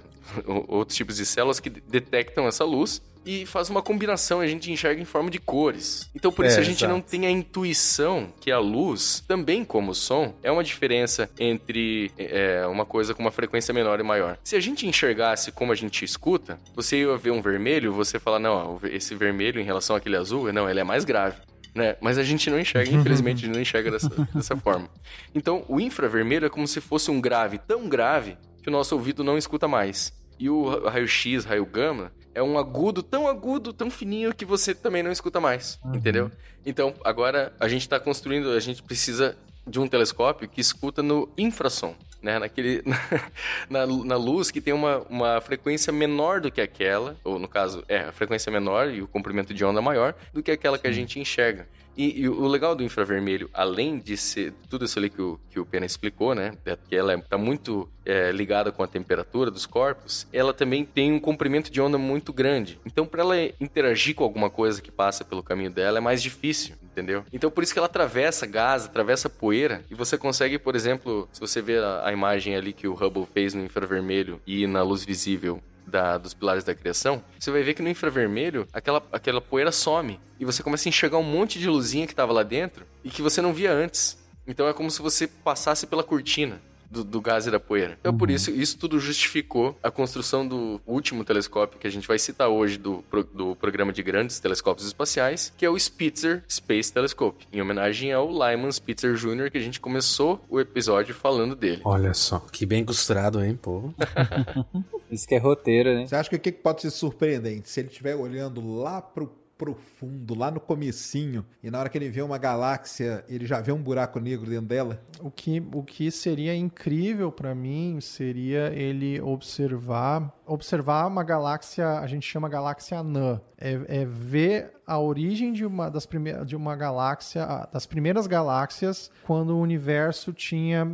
outros tipos de células que detectam essa luz e faz uma combinação, a gente enxerga em forma de cores. Então, por isso, é, a gente exato. não tem a intuição que a luz, também como o som, é uma diferença entre é, uma coisa com uma frequência menor e maior. Se a gente enxergasse como a gente escuta, você ia ver um vermelho, você fala, não, ó, esse vermelho em relação àquele azul, não, ele é mais grave. Né? Mas a gente não enxerga, infelizmente, a gente não enxerga dessa, dessa forma. Então, o infravermelho é como se fosse um grave tão grave que o nosso ouvido não escuta mais. E o raio-x, raio-gama, é um agudo tão agudo, tão fininho, que você também não escuta mais, uhum. entendeu? Então, agora, a gente está construindo, a gente precisa de um telescópio que escuta no infrassom, né? Naquele, na, na luz que tem uma, uma frequência menor do que aquela, ou no caso, é, a frequência menor e o comprimento de onda maior do que aquela que a gente enxerga. E, e o legal do infravermelho, além de ser tudo isso ali que o, que o Pena explicou, né? É que ela está muito é, ligada com a temperatura dos corpos, ela também tem um comprimento de onda muito grande. Então, para ela interagir com alguma coisa que passa pelo caminho dela, é mais difícil, entendeu? Então, por isso que ela atravessa gás, atravessa poeira, e você consegue, por exemplo, se você vê a, a imagem ali que o Hubble fez no infravermelho e na luz visível, Da, dos Pilares da Criação, você vai ver que no infravermelho, aquela, aquela poeira some e você começa a enxergar um monte de luzinha que estava lá dentro e que você não via antes. Então é como se você passasse pela cortina do, do gás e da poeira. Então por isso, isso tudo justificou a construção do último telescópio que a gente vai citar hoje do, do programa de grandes telescópios espaciais, que é o Spitzer Space Telescope, em homenagem ao Lyman Spitzer júnior, que a gente começou o episódio falando dele. Olha só, que bem costurado, hein, povo? Isso que é roteiro, né? Você acha que o que pode ser surpreendente? Se ele estiver olhando lá pro profundo, lá no comecinho, e na hora que ele vê uma galáxia, ele já vê um buraco negro dentro dela? O que, o que seria incrível para mim seria ele observar, observar uma galáxia, a gente chama galáxia anã, é, é ver a origem de uma, das prime- de uma galáxia, das primeiras galáxias, quando o universo tinha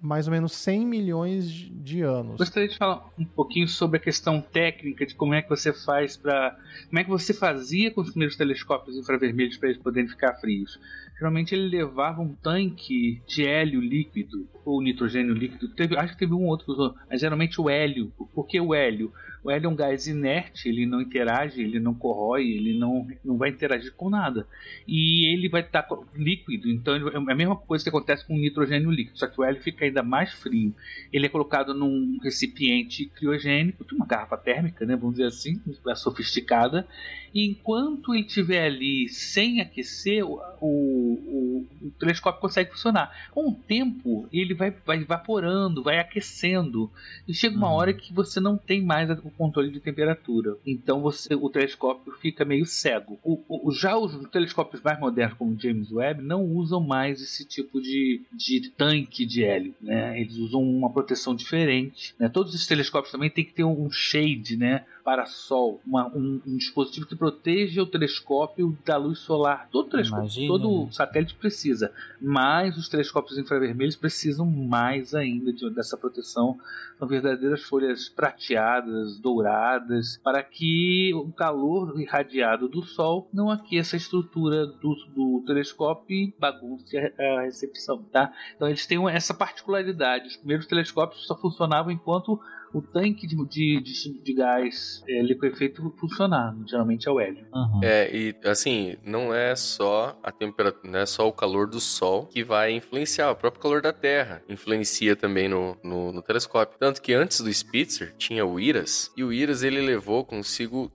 mais ou menos cem milhões de anos. Gostaria de falar um pouquinho sobre a questão técnica de como é que você faz para... Como é que você fazia com os primeiros telescópios infravermelhos para eles poderem ficar frios? Geralmente ele levava um tanque de hélio líquido ou nitrogênio líquido. Teve, acho que teve um outro que usou, mas geralmente o hélio. Por que o hélio? O hélio é um gás inerte, ele não interage, ele não corrói, ele não, não vai interagir com nada. E ele vai estar líquido, então é a mesma coisa que acontece com o nitrogênio líquido, só que o hélio fica ainda mais frio. Ele é colocado num recipiente criogênico, uma garrafa térmica, né, vamos dizer assim, sofisticada, e enquanto ele estiver ali sem aquecer, o, o, o telescópio consegue funcionar. Com o tempo, ele vai, vai evaporando, vai aquecendo, e chega uma hum. hora que você não tem mais o controle de temperatura. Então você, o telescópio fica meio cego. O, o, já os telescópios mais modernos, como o James Webb, não usam mais esse tipo de, de tanque de hélio, né? Eles usam uma proteção diferente, né? Todos os telescópios também tem que ter um shade, né? Parasol, uma, um, um dispositivo que proteja o telescópio da luz solar. Todo telescópio, Imagina, todo né? satélite precisa, mas os telescópios infravermelhos precisam mais ainda de, dessa proteção. São verdadeiras folhas prateadas, douradas, para que o calor irradiado do sol não aqueça a estrutura do, do telescópio e bagunce a, a recepção, tá? Então eles têm essa particularidade. Os primeiros telescópios só funcionavam enquanto o tanque de, de, de, de gás é, liquefeito funcionar, geralmente é o hélio. Uhum. É, e assim, não é só a temperatura, não é só o calor do sol que vai influenciar, o próprio calor da Terra influencia também no, no, no telescópio. Tanto que antes do Spitzer tinha o Iras, e o Iras ele levou consigo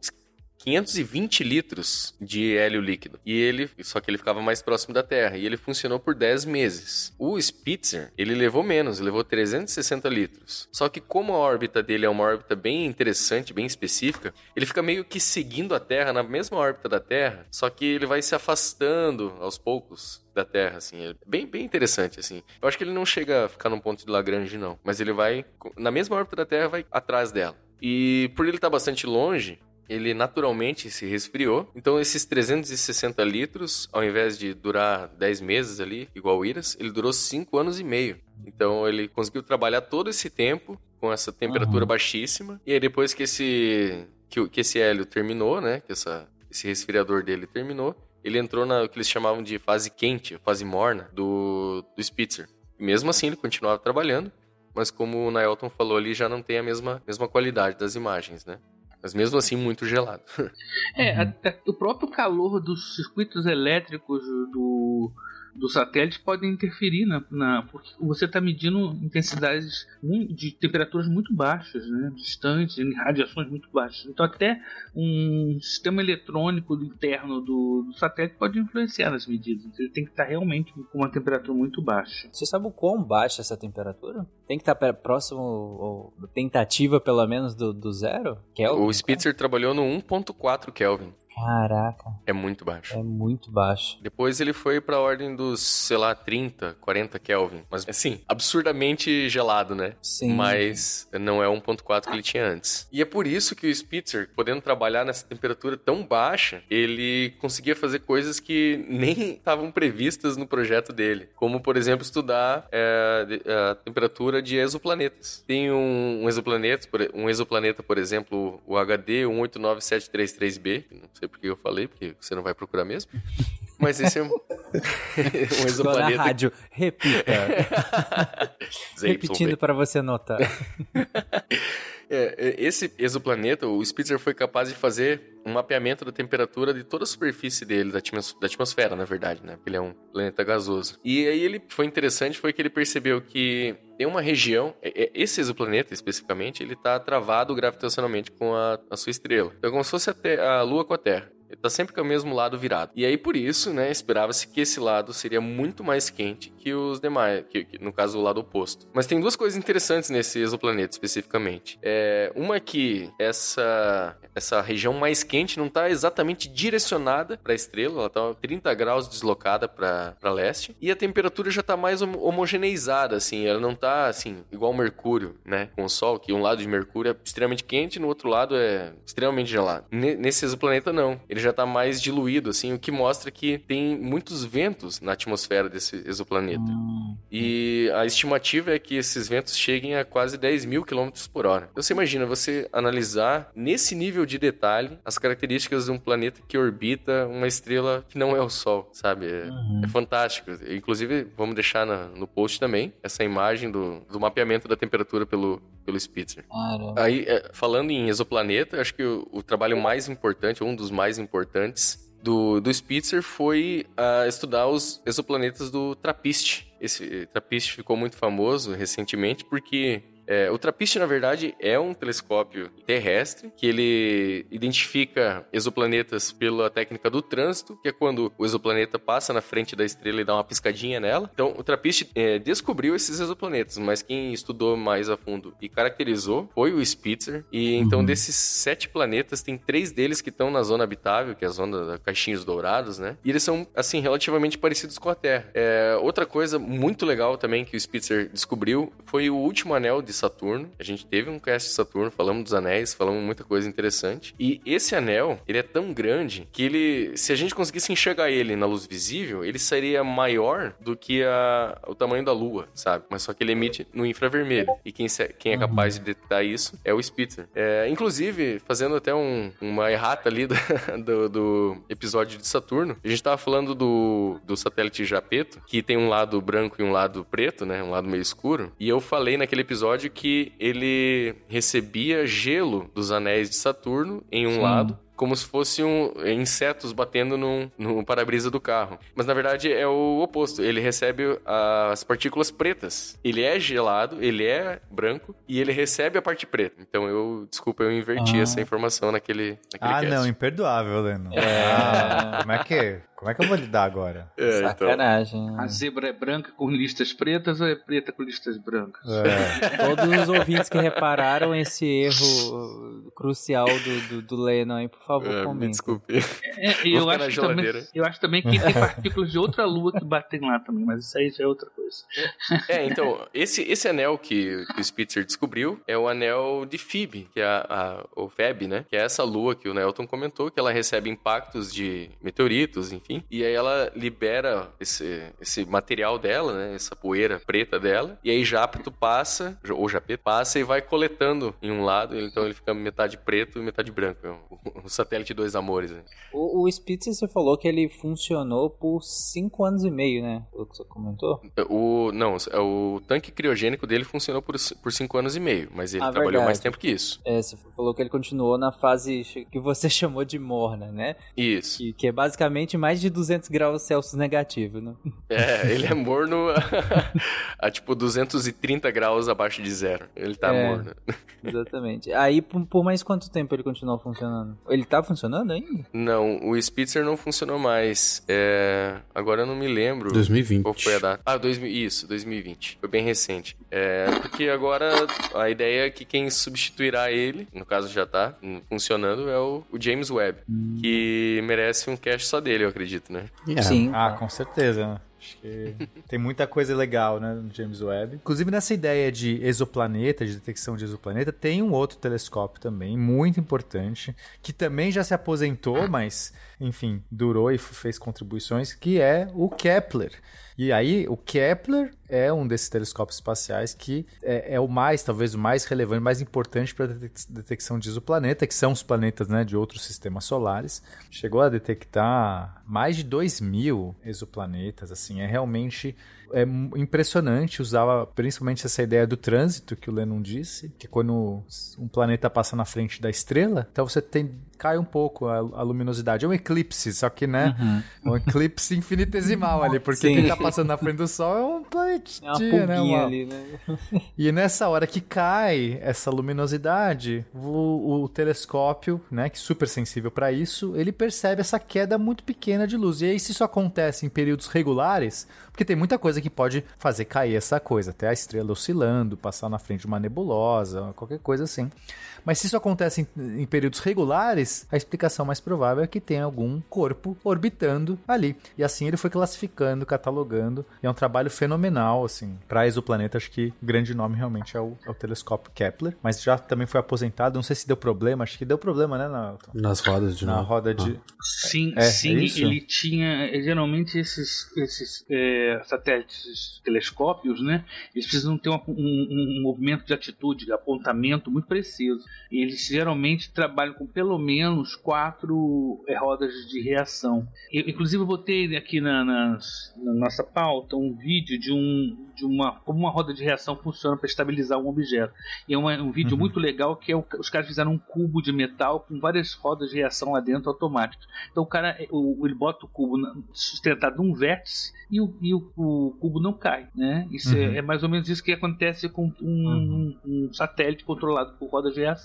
quinhentos e vinte litros de hélio líquido. E ele, só que ele ficava mais próximo da Terra. E ele funcionou por dez meses. O Spitzer, ele levou menos, levou trezentos e sessenta litros. Só que como a órbita dele é uma órbita bem interessante, bem específica, ele fica meio que seguindo a Terra, na mesma órbita da Terra, só que ele vai se afastando aos poucos da Terra, assim, é bem, bem interessante, assim. Eu acho que ele não chega a ficar num ponto de Lagrange, não. Mas ele vai, na mesma órbita da Terra, vai atrás dela. E por ele estar bastante longe, ele naturalmente se resfriou. Então esses trezentos e sessenta litros, ao invés de durar dez meses ali, igual o Iras, ele durou cinco anos e meio. Então ele conseguiu trabalhar todo esse tempo com essa temperatura uhum. baixíssima. E aí depois que esse, que, que esse hélio terminou, né? Que essa, esse resfriador dele terminou, ele entrou na o que eles chamavam de fase quente, fase morna do, do Spitzer. E mesmo assim ele continuava trabalhando, mas como o Náelton falou ali, já não tem a mesma, mesma qualidade das imagens, né? Mas mesmo assim muito gelado. É, a, a, o próprio calor dos circuitos elétricos do... dos satélites podem interferir na, na porque você está medindo intensidades de temperaturas muito baixas, né, distantes, radiações muito baixas. Então até um sistema eletrônico interno do, do satélite pode influenciar nas medidas. Ele tem que estar realmente com uma temperatura muito baixa. Você sabe o quão baixa essa temperatura? Tem que estar próximo, ou tentativa pelo menos do, do zero? Kelvin, o Spitzer tá? trabalhou no um vírgula quatro Kelvin. Caraca. É muito baixo. É muito baixo. Depois ele foi pra ordem dos, sei lá, trinta, quarenta Kelvin. Mas, assim, absurdamente gelado, né? Sim. Mas não é um vírgula quatro que ele tinha antes. E é por isso que o Spitzer, podendo trabalhar nessa temperatura tão baixa, ele conseguia fazer coisas que nem estavam previstas no projeto dele. Como, por exemplo, estudar é, a temperatura de exoplanetas. Tem um, um, exoplaneta, um exoplaneta, por exemplo, o H D um oito nove sete três três B, não sei porque eu falei, porque você não vai procurar mesmo. Mas esse é um, um exoplaneta. Na rádio, repita. Repetindo para você anotar. É, esse exoplaneta, o Spitzer foi capaz de fazer um mapeamento da temperatura de toda a superfície dele, da atmosfera, na verdade, né? Porque ele é um planeta gasoso. E aí ele foi interessante, foi que ele percebeu que tem uma região, esse exoplaneta especificamente, ele está travado gravitacionalmente com a, a sua estrela. Então é como se fosse a, te, a Lua com a Terra. Ele está sempre com o mesmo lado virado. E aí, por isso, né, esperava-se que esse lado seria muito mais quente que os demais, que, que, no caso, o lado oposto. Mas tem duas coisas interessantes nesse exoplaneta, especificamente. É, uma é que essa, essa região mais quente não está exatamente direcionada para a estrela, ela está trinta graus deslocada para leste, e a temperatura já está mais homogeneizada, assim, ela não está, assim, igual Mercúrio, né, com o Sol, que um lado de Mercúrio é extremamente quente e no outro lado é extremamente gelado. Nesse exoplaneta, não. Ele já está mais diluído, assim, o que mostra que tem muitos ventos na atmosfera desse exoplaneta. E a estimativa é que esses ventos cheguem a quase dez mil quilômetros por hora. Então, você imagina você analisar nesse nível de detalhe as características de um planeta que orbita uma estrela que não é o Sol, sabe? É, uhum. é fantástico. Inclusive, vamos deixar na, no post também essa imagem do, do mapeamento da temperatura pelo, pelo Spitzer. Caramba. Aí, falando em exoplaneta, acho que o, o trabalho mais importante, um dos mais importantes do, do Spitzer foi uh, estudar os exoplanetas do Trappist. Esse Trappist ficou muito famoso recentemente porque é, o Trappist, na verdade, é um telescópio terrestre que ele identifica exoplanetas pela técnica do trânsito, que é quando o exoplaneta passa na frente da estrela e dá uma piscadinha nela. Então, o Trappist é, descobriu esses exoplanetas, mas quem estudou mais a fundo e caracterizou foi o Spitzer. E, então, uhum. desses sete planetas, tem três deles que estão na zona habitável, que é a zona da Caixinhos Dourados, né? E eles são, assim, relativamente parecidos com a Terra. É, outra coisa muito legal também que o Spitzer descobriu foi o último anel de Saturno. A gente teve um cast de Saturno, falamos dos anéis, falamos muita coisa interessante. E esse anel, ele é tão grande que ele, se a gente conseguisse enxergar ele na luz visível, ele seria maior do que a, o tamanho da Lua, sabe? Mas só que ele emite no infravermelho. E quem, quem é capaz de detectar isso é o Spitzer. É, inclusive, fazendo até um, uma errata ali do, do, do episódio de Saturno, a gente estava falando do, do satélite Japeto, que tem um lado branco e um lado preto, né? Um lado meio escuro. E eu falei naquele episódio que ele recebia gelo dos anéis de Saturno em um Sim. lado, como se fossem um, insetos batendo no, no para-brisa do carro. Mas, na verdade, é o oposto. Ele recebe as partículas pretas. Ele é gelado, ele é branco e ele recebe a parte preta. Então, eu... Desculpa, eu inverti ah. essa informação naquele, naquele Ah, cast. Não. Imperdoável, Lennon. É. Ah, como é que... Como é que eu vou lidar agora? É, sacanagem. Então. A zebra é branca com listas pretas ou é preta com listas brancas? É. Todos os ouvintes que repararam esse erro crucial do, do, do Lennon aí, por favor, favor, é, comente. Me desculpe. É, eu, acho também, eu acho também que tem partículas de outra lua que batem lá também, mas isso aí já é outra coisa. É, então, esse, esse anel que, que o Spitzer descobriu é o anel de Phoebe, que é a, a, o Phoebe, né? Que é essa lua que o Náelton comentou, que ela recebe impactos de meteoritos, enfim, e aí ela libera esse, esse material dela, né? Essa poeira preta dela, e aí Japeto passa, ou Japeto passa e vai coletando em um lado, então ele fica metade preto e metade branco. O satélite dois amores. Né? O, o Spitzer, você falou que ele funcionou por cinco anos e meio, né? O que você comentou? O, não, o tanque criogênico dele funcionou por, por cinco anos e meio, mas ele ah, trabalhou verdade. mais tempo que isso. É, você falou que ele continuou na fase que você chamou de morna, né? Isso. Que, que é basicamente mais de duzentos graus Celsius negativo, né? É, ele é morno a, a tipo duzentos e trinta graus abaixo de zero. Ele tá é, morno. Exatamente. Aí por, por mais quanto tempo ele continuou funcionando? Ele tá funcionando ainda? Não, o Spitzer não funcionou mais. É, agora eu não me lembro. dois mil e vinte. Qual foi a data? Ah, dois, isso, dois mil e vinte. Foi bem recente. É, porque agora a ideia é que quem substituirá ele, no caso já tá funcionando, é o, o James Webb, hum. que merece um cast só dele, eu acredito, né? É. Sim. Ah, com certeza, né? Acho que tem muita coisa legal, né, no James Webb. Inclusive, nessa ideia de exoplaneta, de detecção de exoplaneta, tem um outro telescópio também, muito importante, que também já se aposentou, mas, enfim, durou e fez contribuições, que é o Kepler. E aí, o Kepler é um desses telescópios espaciais que é, é o mais, talvez, o mais relevante, mais importante para a detecção de exoplaneta, que são os planetas, né, de outros sistemas solares. Chegou a detectar mais de dois mil exoplanetas, assim, é realmente... é impressionante, usava principalmente essa ideia do trânsito que o Lennon disse, que quando um planeta passa na frente da estrela, então você tem, cai um pouco a, a luminosidade. É um eclipse, só que, né, uhum. um eclipse infinitesimal ali, porque Sim. quem tá passando na frente do Sol é um planetinha, é uma né? Uma... ali, né? E nessa hora que cai essa luminosidade, o, o telescópio, né, que é super sensível para isso, ele percebe essa queda muito pequena de luz. E aí, se isso acontece em períodos regulares, porque tem muita coisa que pode fazer cair essa coisa, até a estrela oscilando, passar na frente de uma nebulosa, qualquer coisa assim. Mas se isso acontece em, em períodos regulares, a explicação mais provável é que tem algum corpo orbitando ali. E assim ele foi classificando, catalogando, e é um trabalho fenomenal, assim, para exoplaneta. Acho que o grande nome realmente é o, é o telescópio Kepler, mas já também foi aposentado, não sei se deu problema, acho que deu problema, né, Náelton? Nas rodas de Na novo. roda de... Ah. Sim, é, sim, é ele tinha, geralmente esses, esses é, satélites, telescópios, né, eles precisam ter um, um, um movimento de atitude, de apontamento muito preciso. Eles geralmente trabalham com pelo menos quatro é, rodas de reação. Eu, inclusive, eu botei aqui na, nas, na nossa pauta um vídeo de, um, de uma, como uma roda de reação funciona para estabilizar um objeto. E é uma, um vídeo uhum. muito legal, que é o, os caras fizeram um cubo de metal com várias rodas de reação lá dentro, automáticas. Então o cara, o, ele bota o cubo sustentado num vértice e o, e o, o cubo não cai, né? Isso uhum. é, é mais ou menos isso que acontece com um, uhum. um, um satélite controlado por rodas de reação.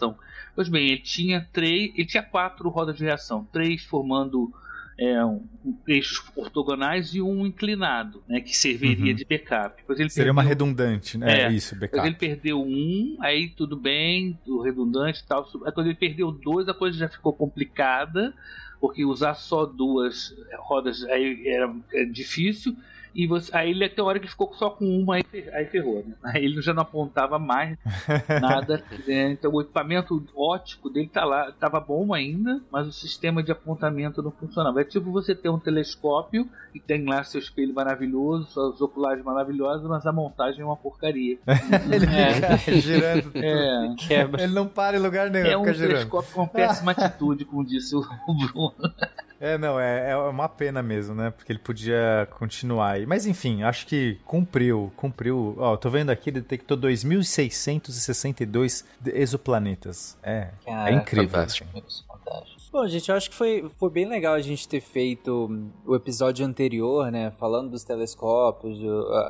Pois bem, ele tinha três, ele tinha quatro rodas de reação, três formando é, um, eixos ortogonais e um inclinado, né, que serviria uhum. de backup. Pois ele Seria perdeu, uma redundante, né? É, isso, backup. Pois ele perdeu um, aí tudo bem, o redundante e tal. Aí quando ele perdeu dois, a coisa já ficou complicada, porque usar só duas rodas aí era, era difícil. E você, aí ele até a hora que ficou só com uma, aí, aí ferrou, né? Aí ele já não apontava mais nada, né? Então o equipamento óptico dele tá lá, tava bom ainda, mas o sistema de apontamento não funcionava. É tipo você ter um telescópio e tem lá seu espelho maravilhoso, suas oculagens maravilhosas, mas a montagem é uma porcaria. Ele é. fica girando tudo. É. Quebra. Ele não para em lugar nenhum, é um fica girando. É um telescópio com uma péssima atitude, como disse o Bruno. É, não, é, é uma pena mesmo, né? Porque ele podia continuar aí. Mas, enfim, acho que cumpriu, cumpriu. Ó, tô vendo aqui, detectou dois mil seiscentos e sessenta e dois exoplanetas. É, Caraca, é incrível. Fantástico. Assim. Fantástico. Bom, gente, eu acho que foi, foi bem legal a gente ter feito o episódio anterior, né? Falando dos telescópios,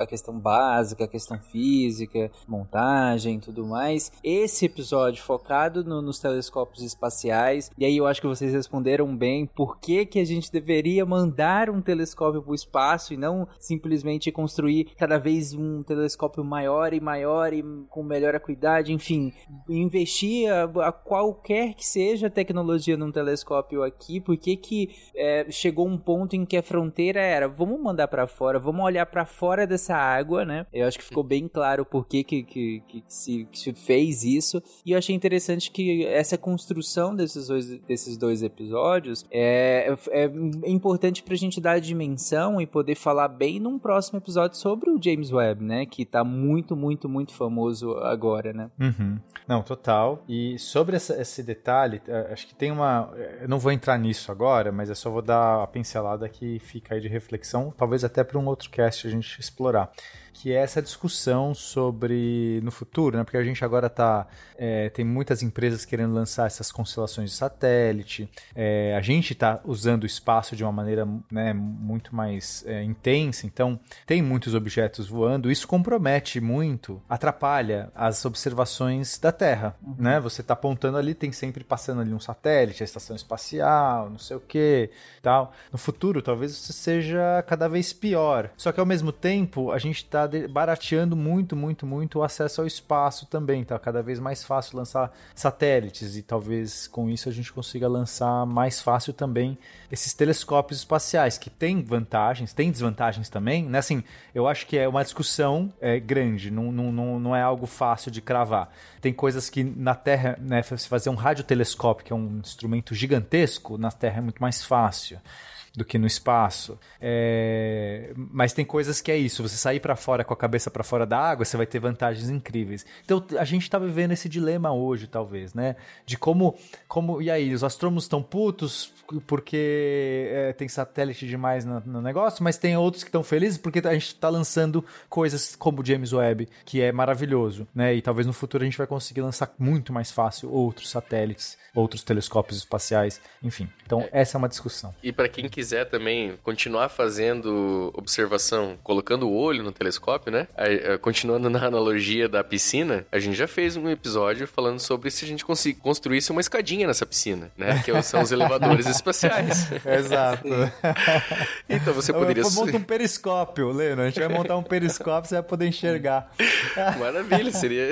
a questão básica, a questão física, montagem e tudo mais. Esse episódio focado no, nos telescópios espaciais. E aí eu acho que vocês responderam bem por que que a gente deveria mandar um telescópio para o espaço e não simplesmente construir cada vez um telescópio maior e maior e com melhor acuidade, enfim. Investir a, a qualquer que seja a tecnologia num telescópio telescópio aqui? Por que que é, chegou um ponto em que a fronteira era, vamos mandar pra fora, vamos olhar pra fora dessa água, né? Eu acho que ficou bem claro por que que, que, que, se, que se fez isso. E eu achei interessante que essa construção desses dois, desses dois episódios é, é importante pra gente dar a dimensão e poder falar bem num próximo episódio sobre o James Webb, né? Que tá muito, muito, muito famoso agora, né? Uhum. Não, total. E sobre essa, esse detalhe, acho que tem uma... Eu não vou entrar nisso agora, mas eu só vou dar a pincelada que fica aí de reflexão, talvez até para um outro cast a gente explorar, que é essa discussão sobre no futuro, né? Porque a gente agora tá, é, tem muitas empresas querendo lançar essas constelações de satélite, é, a gente está usando o espaço de uma maneira, né, muito mais é, intensa, então tem muitos objetos voando, isso compromete muito, atrapalha as observações da Terra, uhum. né? Você está apontando ali, tem sempre passando ali um satélite, a estação espacial, não sei o que, tal. No futuro, talvez isso seja cada vez pior, só que ao mesmo tempo, a gente está barateando muito, muito, muito o acesso ao espaço também, tá cada vez mais fácil lançar satélites e talvez com isso a gente consiga lançar mais fácil também esses telescópios espaciais, que tem vantagens, tem desvantagens também, né? Assim, eu acho que é uma discussão é, grande, não, não, não é algo fácil de cravar. Tem coisas que na Terra, né, se fazer um radiotelescópio, que é um instrumento gigantesco, na Terra é muito mais fácil do que no espaço, é... mas tem coisas que é isso, você sair para fora com a cabeça para fora da água, você vai ter vantagens incríveis. Então a gente está vivendo esse dilema hoje, talvez, né? De como, como... e aí, os astrônomos estão putos porque é, tem satélite demais no, no negócio, mas tem outros que estão felizes porque a gente está lançando coisas como o James Webb, que é maravilhoso, né? E talvez no futuro a gente vai conseguir lançar muito mais fácil outros satélites, outros telescópios espaciais, enfim. Então essa é uma discussão. E para quem quiser também continuar fazendo observação, colocando o olho no telescópio, né? Continuando na analogia da piscina, a gente já fez um episódio falando sobre se a gente conseguir construísse uma escadinha nessa piscina, né? Que são os elevadores espaciais. Exato. Então você poderia... Eu monto um periscópio, Leno. A gente vai montar um periscópio, você vai poder enxergar. Maravilha, seria...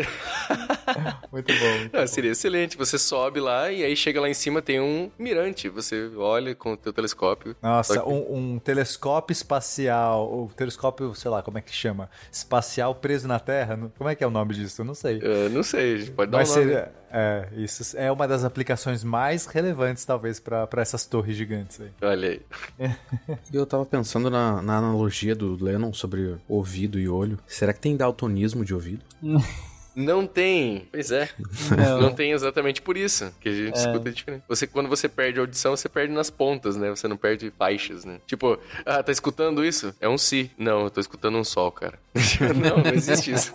Muito bom. Muito Não, bom. Seria excelente. Você sobe lá e aí chega lá em cima, tem um mirante. Você olha com o teu telescópio. Nossa, que... um, um telescópio espacial, ou telescópio, sei lá, como é que chama? Espacial preso na Terra? Como é que é o nome disso? Eu não sei. Eu não sei, a gente pode dar Mas um nome. Seria... É, isso é uma das aplicações mais relevantes, talvez, para essas torres gigantes aí. Olha aí. Eu tava pensando na, na analogia do Lennon sobre ouvido e olho. Será que tem daltonismo de ouvido? Não tem, pois é. Não. Não tem exatamente por isso que a gente é. escuta diferente. Você, quando você perde a audição, você perde nas pontas, né? Você não perde faixas, né? Tipo, ah, tá escutando isso? É um si. Não, eu tô escutando um sol, cara. Não, não existe isso.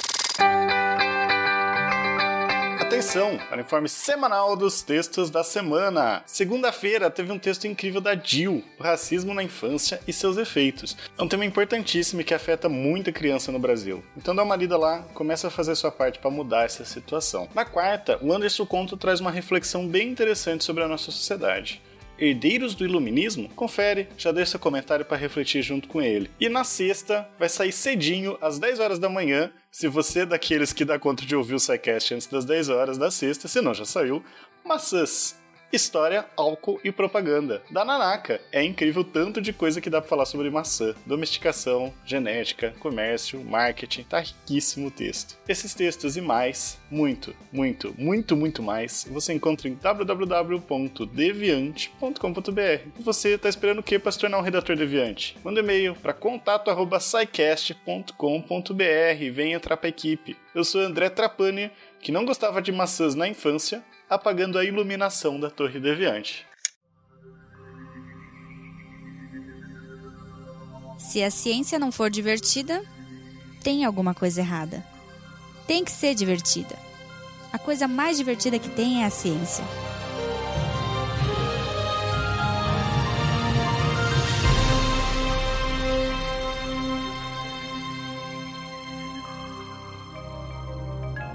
Atenção para o informe semanal dos textos da semana. Segunda-feira teve um texto incrível da Jill, o racismo na infância e seus efeitos. É um tema importantíssimo e que afeta muita criança no Brasil. Então dá uma lida lá, começa a fazer sua parte para mudar essa situação. Na quarta, o Anderson Conto traz uma reflexão bem interessante sobre a nossa sociedade. Herdeiros do Iluminismo? Confere, já deixa seu comentário para refletir junto com ele. E na sexta, vai sair cedinho, às dez horas da manhã, se você é daqueles que dá conta de ouvir o SciCast antes das dez horas da sexta, se não já saiu, maçãs. história, álcool e propaganda. Da Nanaka. É incrível o tanto de coisa que dá pra falar sobre maçã. Domesticação, genética, comércio, marketing. Tá riquíssimo o texto. Esses textos e mais, muito, muito, muito, muito mais, você encontra em w w w ponto deviante ponto com ponto b r. E você tá esperando o que pra se tornar um redator deviante? Manda um e-mail pra contato arroba scicast ponto com ponto b r e vem entrar pra equipe. Eu sou André Trapani, que não gostava de maçãs na infância, apagando a iluminação da Torre Deviante. Se a ciência não for divertida, tem alguma coisa errada. Tem que ser divertida. A coisa mais divertida que tem é a ciência.